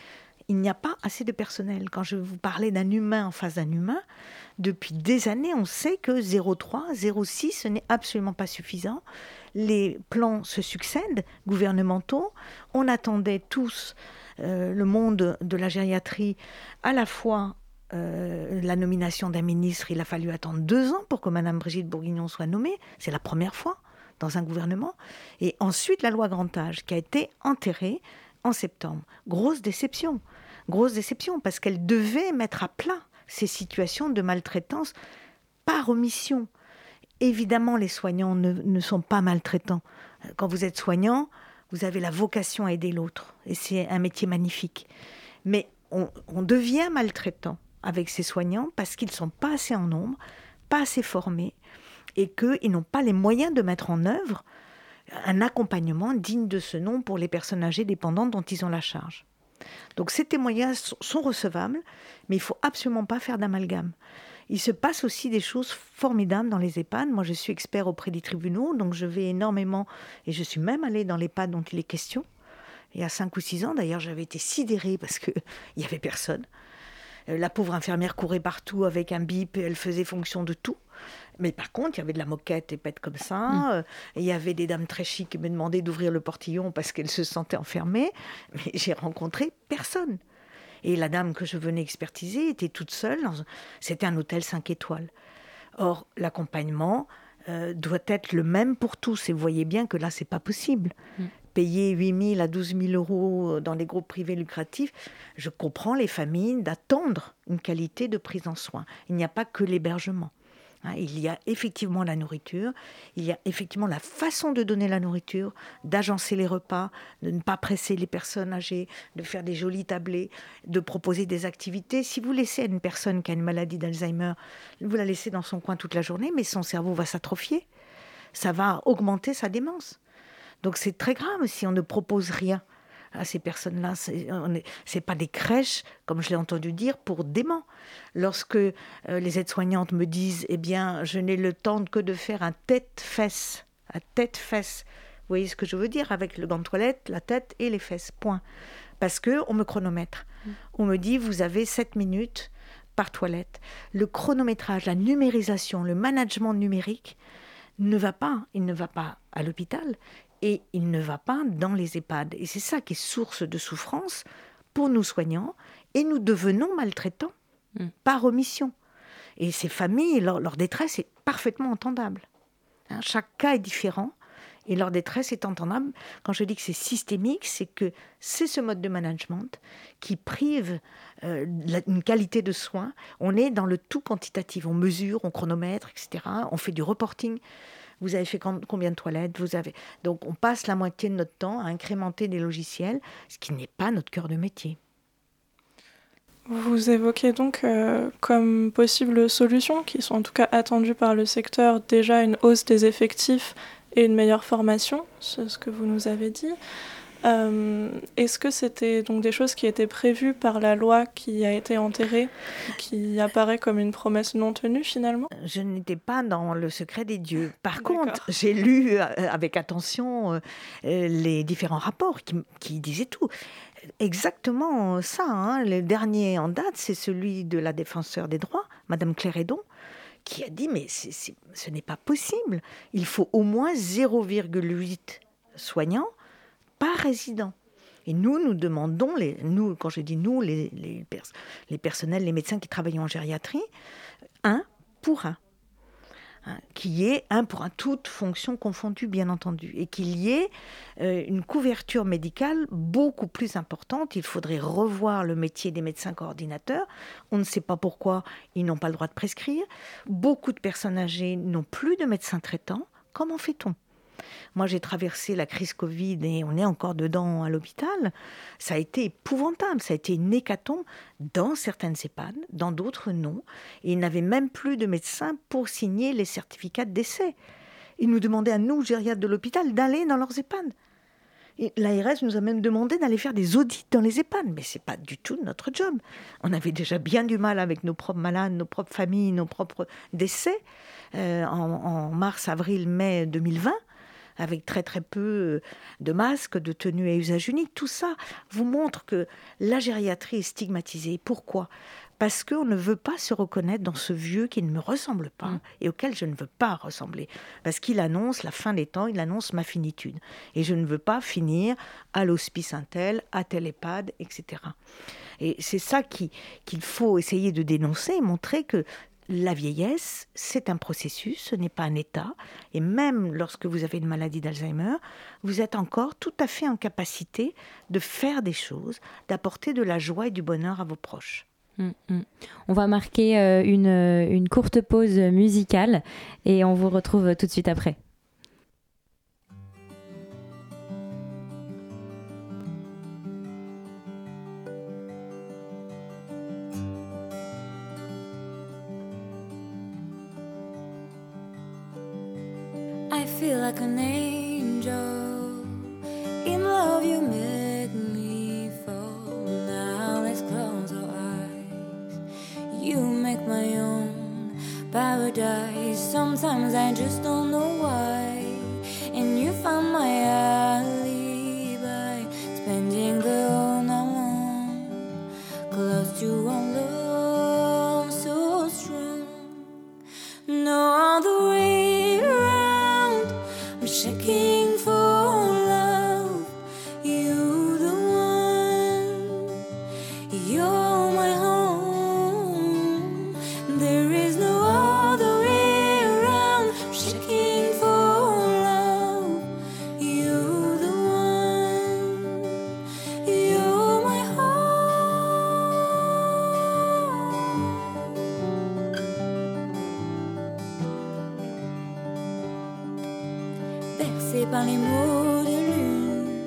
il n'y a pas assez de personnel. Quand je vous parlais d'un humain en face d'un humain, depuis des années, on sait que 0,3, 0,6, ce n'est absolument pas suffisant. Les plans se succèdent, gouvernementaux. On attendait tous le monde de la gériatrie à la fois la nomination d'un ministre. Il a fallu attendre 2 ans pour que Mme Brigitte Bourguignon soit nommée. C'est la première fois dans un gouvernement. Et ensuite, la loi Grand Âge qui a été enterrée en septembre. Grosse déception, parce qu'elle devait mettre à plat ces situations de maltraitance par omission. Évidemment, les soignants ne sont pas maltraitants. Quand vous êtes soignant, vous avez la vocation à aider l'autre, et c'est un métier magnifique. Mais on devient maltraitant avec ces soignants parce qu'ils ne sont pas assez en nombre, pas assez formés, et qu'ils n'ont pas les moyens de mettre en œuvre un accompagnement digne de ce nom pour les personnes âgées dépendantes dont ils ont la charge. Donc ces témoignages sont recevables, mais il ne faut absolument pas faire d'amalgame. Il se passe aussi des choses formidables dans les EHPAD. Moi, je suis expert auprès des tribunaux, donc je vais énormément, et je suis même allée dans l'EHPAD dont il est question. Il y a 5 ou 6 ans, d'ailleurs, j'avais été sidérée parce qu'il n'y avait personne. La pauvre infirmière courait partout avec un bip, elle faisait fonction de tout. Mais par contre, il y avait de la moquette épais comme ça. Il y avait des dames très chics qui me demandaient d'ouvrir le portillon parce qu'elles se sentaient enfermées. Mais j'ai rencontré personne. Et la dame que je venais expertiser était toute seule. C'était un hôtel 5 étoiles. Or, l'accompagnement doit être le même pour tous. Et vous voyez bien que là, ce n'est pas possible. Payer 8 000 à 12 000 euros dans les groupes privés lucratifs, je comprends les familles d'attendre une qualité de prise en soin. Il n'y a pas que l'hébergement. Il y a effectivement la nourriture, il y a effectivement la façon de donner la nourriture, d'agencer les repas, de ne pas presser les personnes âgées, de faire des jolis tablés, de proposer des activités. Si vous laissez à une personne qui a une maladie d'Alzheimer, vous la laissez dans son coin toute la journée, mais son cerveau va s'atrophier. Ça va augmenter sa démence. Donc c'est très grave si on ne propose rien à ces personnes-là. C'est pas des crèches, comme je l'ai entendu dire, pour déments. Lorsque les aides-soignantes me disent « Eh bien, je n'ai le temps que de faire un tête-fesse. » Vous voyez ce que je veux dire, avec le gant de toilette, la tête et les fesses, point. Parce qu'on me chronomètre. On me dit « Vous avez 7 minutes par toilette. » Le chronométrage, la numérisation, le management numérique ne va pas. Il ne va pas à l'hôpital. Et il ne va pas dans les EHPAD. Et c'est ça qui est source de souffrance pour nous soignants. Et nous devenons maltraitants par omission. Et ces familles, leur détresse est parfaitement entendable. Chaque cas est différent et leur détresse est entendable. Quand je dis que c'est systémique, c'est que c'est ce mode de management qui prive une qualité de soins. On est dans le tout quantitatif. On mesure, on chronomètre, etc. On fait du reporting. Vous avez fait combien de toilettes vous avez... Donc, on passe la moitié de notre temps à incrémenter des logiciels, ce qui n'est pas notre cœur de métier. Vous évoquez donc comme possible solution, qui sont en tout cas attendues par le secteur, déjà une hausse des effectifs et une meilleure formation, c'est ce que vous nous avez dit. Est-ce que c'était donc des choses qui étaient prévues par la loi qui a été enterrée, qui apparaît comme une promesse non tenue finalement ? Je n'étais pas dans le secret des dieux. Par contre, j'ai lu avec attention les différents rapports qui disaient tout. Exactement ça, le dernier en date, c'est celui de la défenseur des droits, Madame Cléredon, qui a dit mais ce n'est pas possible, il faut au moins 0,8 soignants pas résidents. Et nous demandons, quand je dis nous, les personnels, les médecins qui travaillent en gériatrie, qui est un pour un, toutes fonctions confondues, bien entendu, et qu'il y ait une couverture médicale beaucoup plus importante. Il faudrait revoir le métier des médecins coordinateurs. On ne sait pas pourquoi ils n'ont pas le droit de prescrire. Beaucoup de personnes âgées n'ont plus de médecins traitants. Comment fait-on ? Moi, j'ai traversé la crise Covid et on est encore dedans à l'hôpital. Ça a été épouvantable, ça a été une hécatombe dans certaines EHPAD, dans d'autres non. Et ils n'avaient même plus de médecins pour signer les certificats de décès. Ils nous demandaient à nous, gériatres de l'hôpital, d'aller dans leurs EHPAD. Et l'ARS nous a même demandé d'aller faire des audits dans les EHPAD, mais c'est pas du tout notre job. On avait déjà bien du mal avec nos propres malades, nos propres familles, nos propres décès en mars, avril, mai 2020. Avec très très peu de masques, de tenues à usage unique. Tout ça vous montre que la gériatrie est stigmatisée. Pourquoi ? Parce qu'on ne veut pas se reconnaître dans ce vieux qui ne me ressemble pas et auquel je ne veux pas ressembler. Parce qu'il annonce la fin des temps, il annonce ma finitude. Et je ne veux pas finir à l'hospice Intel, à tel EHPAD, etc. Et c'est ça qu'il faut essayer de dénoncer et montrer que la vieillesse, c'est un processus, ce n'est pas un état. Et même lorsque vous avez une maladie d'Alzheimer, vous êtes encore tout à fait en capacité de faire des choses, d'apporter de la joie et du bonheur à vos proches. On va marquer une courte pause musicale et on vous retrouve tout de suite après. I feel like an angel, in love you make me fall. Now let's close our eyes, you make my own paradise. Sometimes I just don't know why, and you found my alibi, spending the whole night long, close to our love so strong. No other way. Shaking for love, you the one, you're my home. There is no other way around. Shaking for love, you the one, you're my home. Bercé par les mots de lune,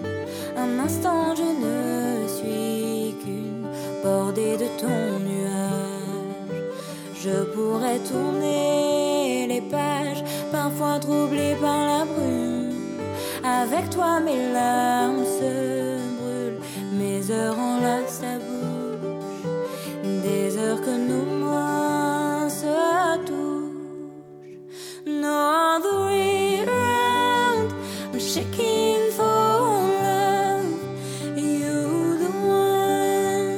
un instant je ne suis qu'une bordée de ton nuage. Je pourrais tourner les pages, parfois troublée par la brume. Avec toi mes larmes se brûlent, mes heures enlacent ta bouche, des heures que nos mains se touchent. No other way around, I'm shaking for love, you the one,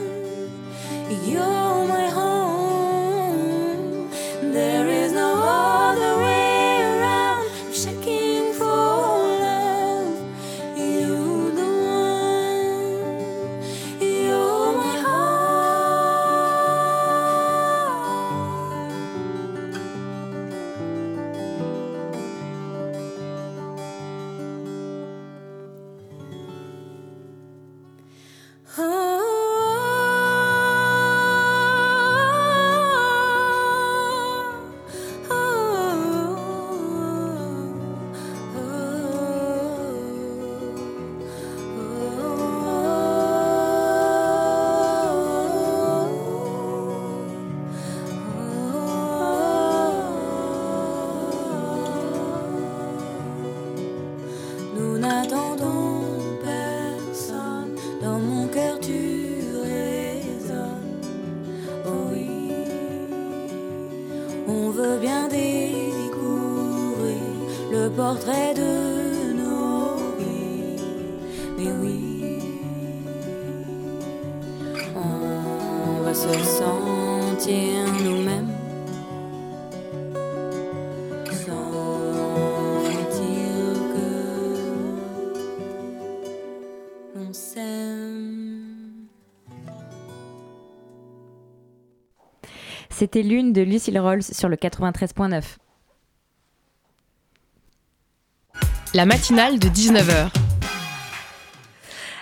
you're my home. There is no other way around, I'm shaking for love, you the one, you're my home. Nous n'attendons personne, dans mon cœur tu résonnes. Oh oui, on veut bien découvrir le portrait de nos vies. Mais oui, on va se sentir nous-mêmes. C'était l'une de Lucille Rolls sur le 93.9. La matinale de 19h.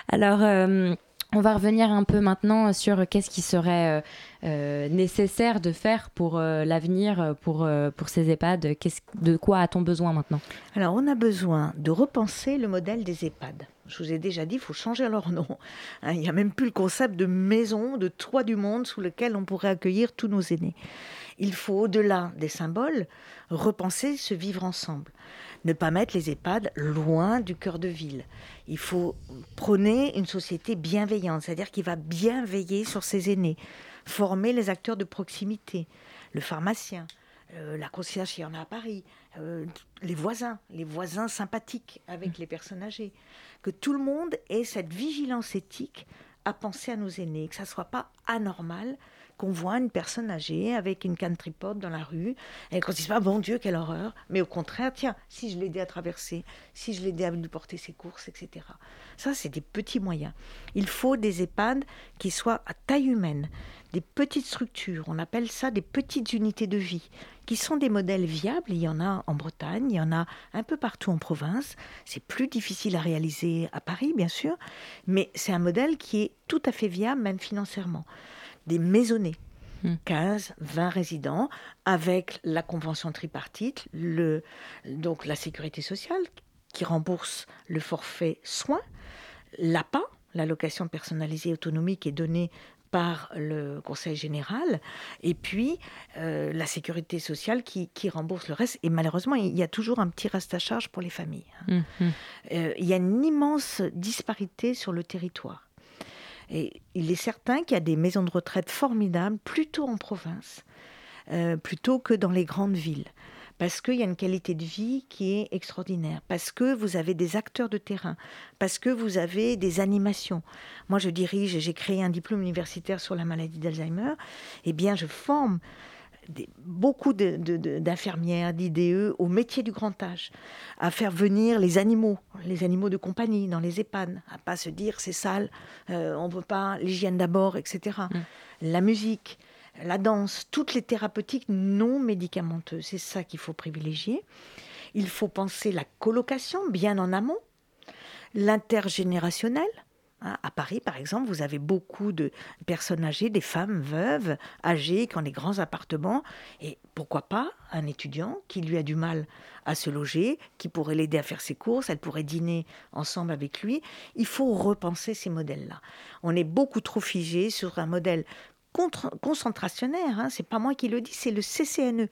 Alors, on va revenir un peu maintenant sur qu'est-ce qui serait nécessaire de faire pour l'avenir, pour ces EHPAD. De quoi a-t-on besoin maintenant ? Alors, on a besoin de repenser le modèle des EHPAD. Je vous ai déjà dit, il faut changer leur nom. Hein, il n'y a même plus le concept de maison, de toit du monde sous lequel on pourrait accueillir tous nos aînés. Il faut, au-delà des symboles, repenser ce vivre ensemble. Ne pas mettre les EHPAD loin du cœur de ville. Il faut prôner une société bienveillante, c'est-à-dire qui va bien veiller sur ses aînés, former les acteurs de proximité, le pharmacien, la concierge s'il y en a à Paris, les voisins sympathiques avec les personnes âgées. Que tout le monde ait cette vigilance éthique à penser à nos aînés, que ça ne soit pas anormal qu'on voit une personne âgée avec une canne tripode dans la rue et qu'on ne se dise pas « Bon Dieu, quelle horreur !» Mais au contraire, tiens, si je l'aidais à traverser, si je l'aidais à lui porter ses courses, etc. Ça, c'est des petits moyens. Il faut des EHPAD qui soient à taille humaine, des petites structures, on appelle ça des petites unités de vie, qui sont des modèles viables. Il y en a en Bretagne, il y en a un peu partout en province. C'est plus difficile à réaliser à Paris, bien sûr, mais c'est un modèle qui est tout à fait viable, même financièrement. Des maisonnées, 15, 20 résidents, avec la convention tripartite, donc la sécurité sociale qui rembourse le forfait soins, l'APA, l'allocation personnalisée autonomie qui est donnée par le Conseil général, et puis la sécurité sociale qui rembourse le reste. Et malheureusement, il y a toujours un petit reste à charge pour les familles. Il y a une immense disparité sur le territoire. Et il est certain qu'il y a des maisons de retraite formidables, plutôt en province, plutôt que dans les grandes villes. Parce qu'il y a une qualité de vie qui est extraordinaire, parce que vous avez des acteurs de terrain, parce que vous avez des animations. Moi, je dirige et j'ai créé un diplôme universitaire sur la maladie d'Alzheimer. Eh bien, je forme beaucoup d'infirmières, d'IDE au métier du grand âge, à faire venir les animaux de compagnie dans les EHPAD, à ne pas se dire c'est sale, on ne peut pas, l'hygiène d'abord, etc. La musique, la danse, toutes les thérapeutiques non médicamenteuses, c'est ça qu'il faut privilégier. Il faut penser la colocation bien en amont, l'intergénérationnel. À Paris, par exemple, vous avez beaucoup de personnes âgées, des femmes veuves, âgées, qui ont des grands appartements. Et pourquoi pas un étudiant qui, lui, a du mal à se loger, qui pourrait l'aider à faire ses courses, elle pourrait dîner ensemble avec lui. Il faut repenser ces modèles-là. On est beaucoup trop figé sur un modèle concentrationnaire, hein, c'est pas moi qui le dis, c'est le CCNE,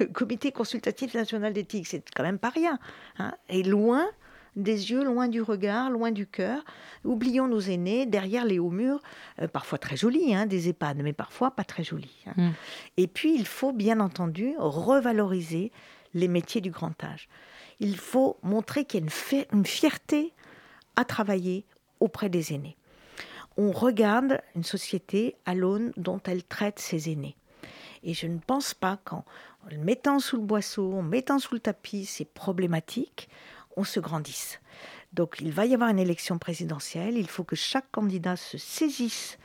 le Comité Consultatif National d'Éthique, c'est quand même pas rien, hein, et loin des yeux, loin du regard, loin du cœur. Oublions nos aînés derrière les hauts murs, parfois très jolis, hein, des EHPAD, mais parfois pas très jolis. Hein. Et puis, il faut bien entendu revaloriser les métiers du grand âge. Il faut montrer qu'il y a une fierté à travailler auprès des aînés. On regarde une société à l'aune dont elle traite ses aînés. Et je ne pense pas qu'en le mettant sous le boisseau, en mettant sous le tapis ces problématiques, on se grandisse. Donc il va y avoir une élection présidentielle, il faut que chaque candidat se saisisse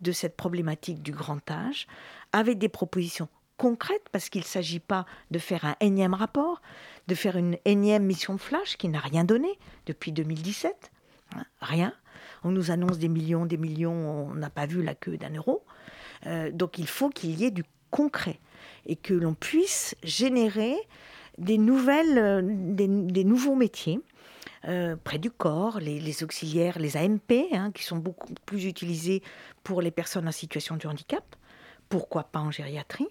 de cette problématique du grand âge, avec des propositions concrètes, parce qu'il ne s'agit pas de faire un énième rapport, de faire une énième mission flash qui n'a rien donné depuis 2017, rien. On nous annonce des millions, on n'a pas vu la queue d'un euro. Donc il faut qu'il y ait du concret et que l'on puisse générer des nouveaux métiers près du corps, les auxiliaires, les AMP, hein, qui sont beaucoup plus utilisés pour les personnes en situation de handicap, pourquoi pas en gériatrie,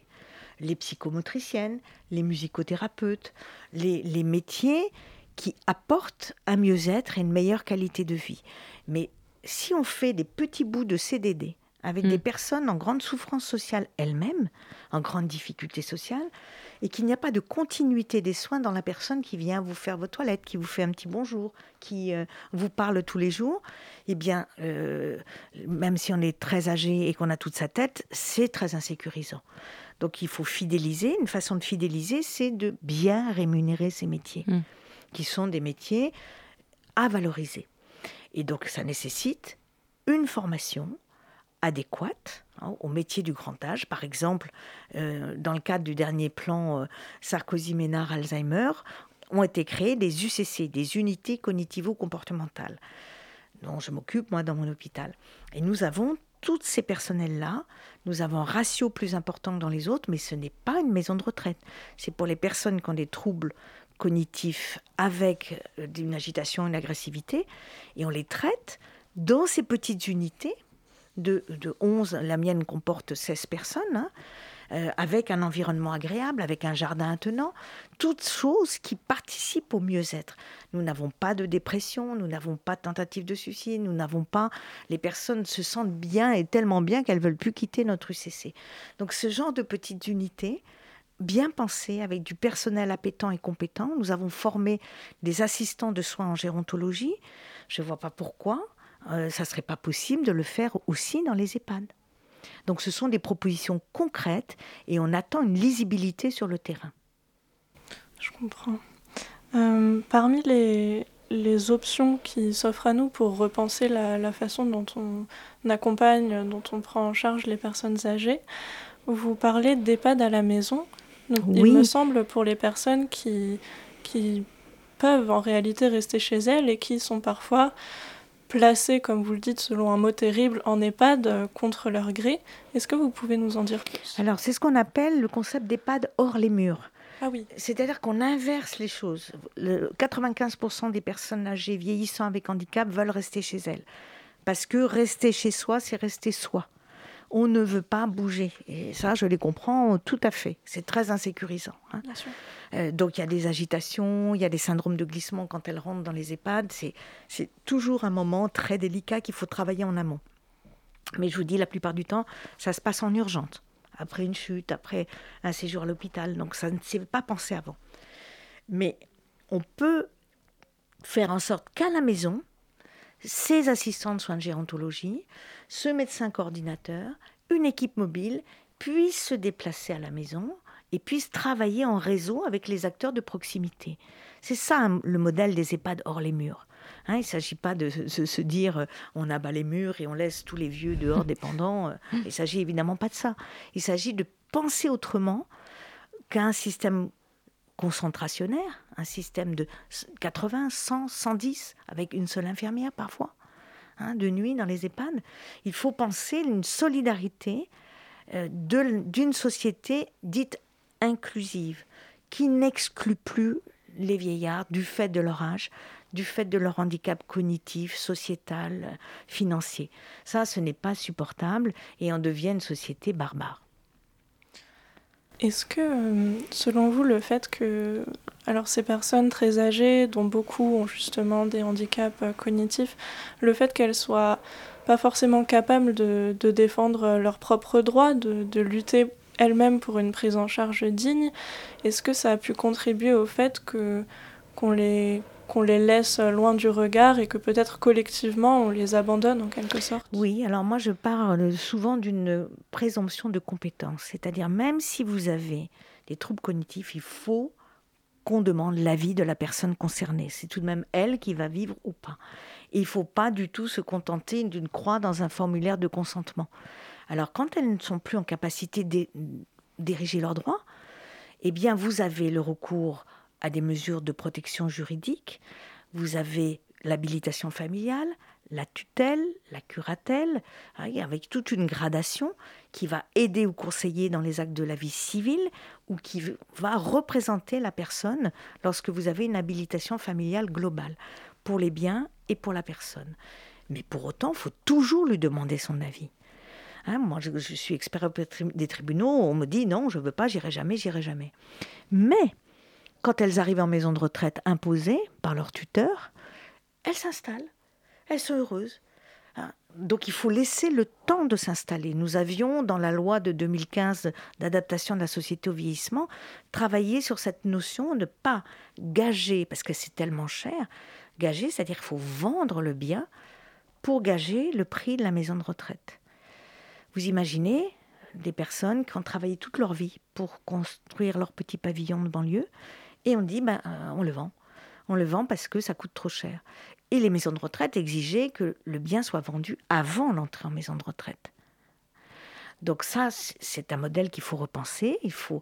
les psychomotriciennes, les musicothérapeutes, les métiers qui apportent un mieux-être et une meilleure qualité de vie. Mais si on fait des petits bouts de CDD avec des personnes en grande souffrance sociale elles-mêmes, en grande difficulté sociale, et qu'il n'y a pas de continuité des soins dans la personne qui vient vous faire vos toilettes, qui vous fait un petit bonjour, qui vous parle tous les jours, eh bien, même si on est très âgé et qu'on a toute sa tête, c'est très insécurisant. Donc il faut fidéliser. Une façon de fidéliser, c'est de bien rémunérer ces métiers, qui sont des métiers à valoriser. Et donc ça nécessite une formation adéquates au métier du grand âge. Par exemple, dans le cadre du dernier plan Sarkozy-Ménard-Alzheimer, ont été créés des UCC, des unités cognitivo-comportementales, dont je m'occupe, moi, dans mon hôpital. Et nous avons toutes ces personnels-là, nous avons un ratio plus important que dans les autres, mais ce n'est pas une maison de retraite. C'est pour les personnes qui ont des troubles cognitifs avec une agitation, une agressivité, et on les traite dans ces petites unités de 11, la mienne comporte 16 personnes, avec un environnement agréable, avec un jardin attenant, toutes choses qui participent au mieux-être. Nous n'avons pas de dépression, nous n'avons pas de tentative de suicide, nous n'avons pas... Les personnes se sentent bien et tellement bien qu'elles ne veulent plus quitter notre UCC. Donc ce genre de petites unités, bien pensées, avec du personnel appétent et compétent. Nous avons formé des assistants de soins en gérontologie. Je ne vois pas pourquoi ça ne serait pas possible de le faire aussi dans les EHPAD. Donc ce sont des propositions concrètes et on attend une lisibilité sur le terrain. Je comprends. Parmi les options qui s'offrent à nous pour repenser la façon dont on accompagne, dont on prend en charge les personnes âgées, vous parlez d'EHPAD à la maison. Donc, oui. Il me semble pour les personnes qui peuvent en réalité rester chez elles et qui sont parfois... placés, comme vous le dites, selon un mot terrible, en EHPAD contre leur gré. Est-ce que vous pouvez nous en dire plus ? Alors, c'est ce qu'on appelle le concept d'EHPAD hors les murs. Ah oui. C'est-à-dire qu'on inverse les choses. 95% des personnes âgées vieillissant avec handicap veulent rester chez elles. Parce que rester chez soi, c'est rester soi. On ne veut pas bouger. Et ça, je les comprends tout à fait. C'est très insécurisant. Bien sûr. Donc, il y a des agitations, il y a des syndromes de glissement quand elles rentrent dans les EHPAD. C'est toujours un moment très délicat qu'il faut travailler en amont. Mais je vous dis, la plupart du temps, ça se passe en urgence. Après une chute, après un séjour à l'hôpital. Donc, ça ne s'est pas pensé avant. Mais on peut faire en sorte qu'à la maison... ces assistants de soins de gérontologie, ce médecin coordinateur, une équipe mobile, puissent se déplacer à la maison et puissent travailler en réseau avec les acteurs de proximité. C'est ça le modèle des EHPAD hors les murs. Il ne s'agit pas de se dire on abat les murs et on laisse tous les vieux dehors dépendants. Il ne s'agit évidemment pas de ça. Il s'agit de penser autrement qu'un système concentrationnaire, un système de 80, 100, 110, avec une seule infirmière parfois, de nuit dans les EHPAD. Il faut penser une solidarité d'une société dite inclusive, qui n'exclut plus les vieillards du fait de leur âge, du fait de leur handicap cognitif, sociétal, financier. Ça, ce n'est pas supportable et on devient une société barbare. Est-ce que, selon vous, le fait que ces personnes très âgées, dont beaucoup ont justement des handicaps cognitifs, le fait qu'elles ne soient pas forcément capables de défendre leurs propres droits, de lutter elles-mêmes pour une prise en charge digne, est-ce que ça a pu contribuer au fait qu'on les laisse loin du regard et que peut-être collectivement on les abandonne en quelque sorte? Oui, alors moi je parle souvent d'une présomption de compétence, c'est-à-dire même si vous avez des troubles cognitifs, il faut qu'on demande l'avis de la personne concernée. C'est tout de même elle qui va vivre ou pas. Et il ne faut pas du tout se contenter d'une croix dans un formulaire de consentement. Alors quand elles ne sont plus en capacité d'ériger leurs droits, eh bien vous avez le recours à des mesures de protection juridique, vous avez l'habilitation familiale, la tutelle, la curatelle, avec toute une gradation qui va aider ou conseiller dans les actes de la vie civile ou qui va représenter la personne lorsque vous avez une habilitation familiale globale, pour les biens et pour la personne. Mais pour autant, il faut toujours lui demander son avis. Moi, je suis expert des tribunaux, on me dit non, je ne veux pas, j'irai jamais. Mais quand elles arrivent en maison de retraite imposée par leur tuteur, elles s'installent, elles sont heureuses. Donc il faut laisser le temps de s'installer. Nous avions, dans la loi de 2015 d'adaptation de la société au vieillissement, travaillé sur cette notion de ne pas gager, parce que c'est tellement cher. Gager, c'est-à-dire qu'il faut vendre le bien pour gager le prix de la maison de retraite. Vous imaginez des personnes qui ont travaillé toute leur vie pour construire leur petit pavillon de banlieue, et on dit, on le vend. On le vend parce que ça coûte trop cher. Et les maisons de retraite exigeaient que le bien soit vendu avant l'entrée en maison de retraite. Donc ça, c'est un modèle qu'il faut repenser. Il faut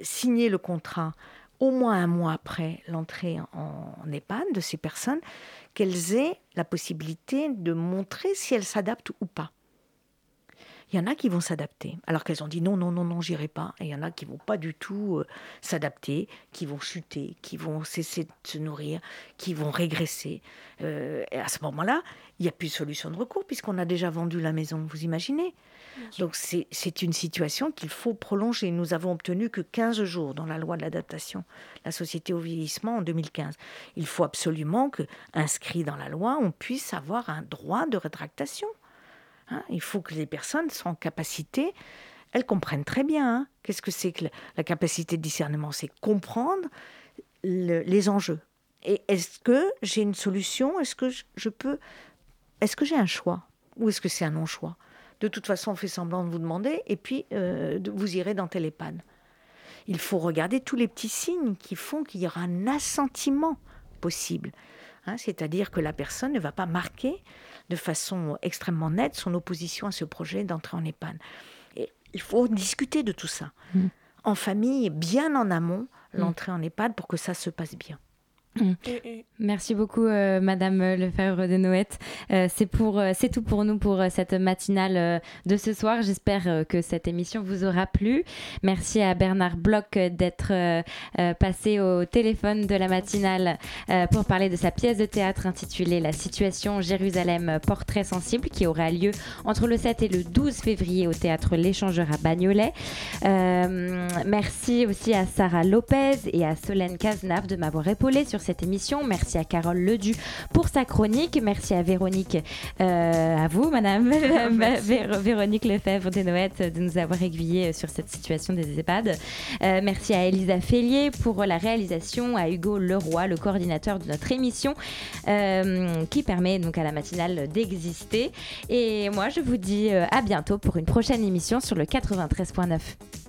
signer le contrat au moins un mois après l'entrée en EHPAD de ces personnes, qu'elles aient la possibilité de montrer si elles s'adaptent ou pas. Il y en a qui vont s'adapter, alors qu'elles ont dit non, j'irai pas. Et il y en a qui vont pas du tout s'adapter, qui vont chuter, qui vont cesser de se nourrir, qui vont régresser. Et à ce moment-là, il n'y a plus de solution de recours, puisqu'on a déjà vendu la maison, vous imaginez ? Donc c'est une situation qu'il faut prolonger. Nous avons obtenu que 15 jours dans la loi de l'adaptation, la société au vieillissement en 2015. Il faut absolument que, inscrit dans la loi, on puisse avoir un droit de rétractation. Il faut que les personnes soient en capacité, elles comprennent très bien. Qu'est-ce que c'est que la capacité de discernement ? C'est comprendre les enjeux. Et est-ce que j'ai une solution ? Est-ce que est-ce que j'ai un choix ? Ou est-ce que c'est un non-choix ? De toute façon, on fait semblant de vous demander, et puis vous irez dans tel EHPAD. Il faut regarder tous les petits signes qui font qu'il y aura un assentiment possible. C'est-à-dire que la personne ne va pas marquer de façon extrêmement nette son opposition à ce projet d'entrée en EHPAD. Et il faut discuter de tout ça, en famille, bien en amont, l'entrée en EHPAD pour que ça se passe bien. Merci beaucoup Madame Lefebvre des Noëttes. C'est tout pour nous pour cette matinale de ce soir. J'espère que cette émission vous aura plu. Merci à Bernard Bloch d'être passé au téléphone de la matinale pour parler de sa pièce de théâtre intitulée La Situation, Jérusalem, portrait sensible, qui aura lieu entre le 7 et le 12 février au théâtre L'Échangeur à Bagnolet. Merci aussi à Sarah Lopez et à Solène Cazenave de m'avoir épaulée sur cette émission. Merci à Carole Le Du pour sa chronique. Merci à Véronique, à vous, Madame Véronique Lefebvre des Noëttes, de nous avoir aiguillés sur cette situation des EHPAD. Merci à Elisa Féliers pour la réalisation, à Hugo Leroy, le coordinateur de notre émission, qui permet donc à la matinale d'exister. Et moi, je vous dis à bientôt pour une prochaine émission sur le 93.9.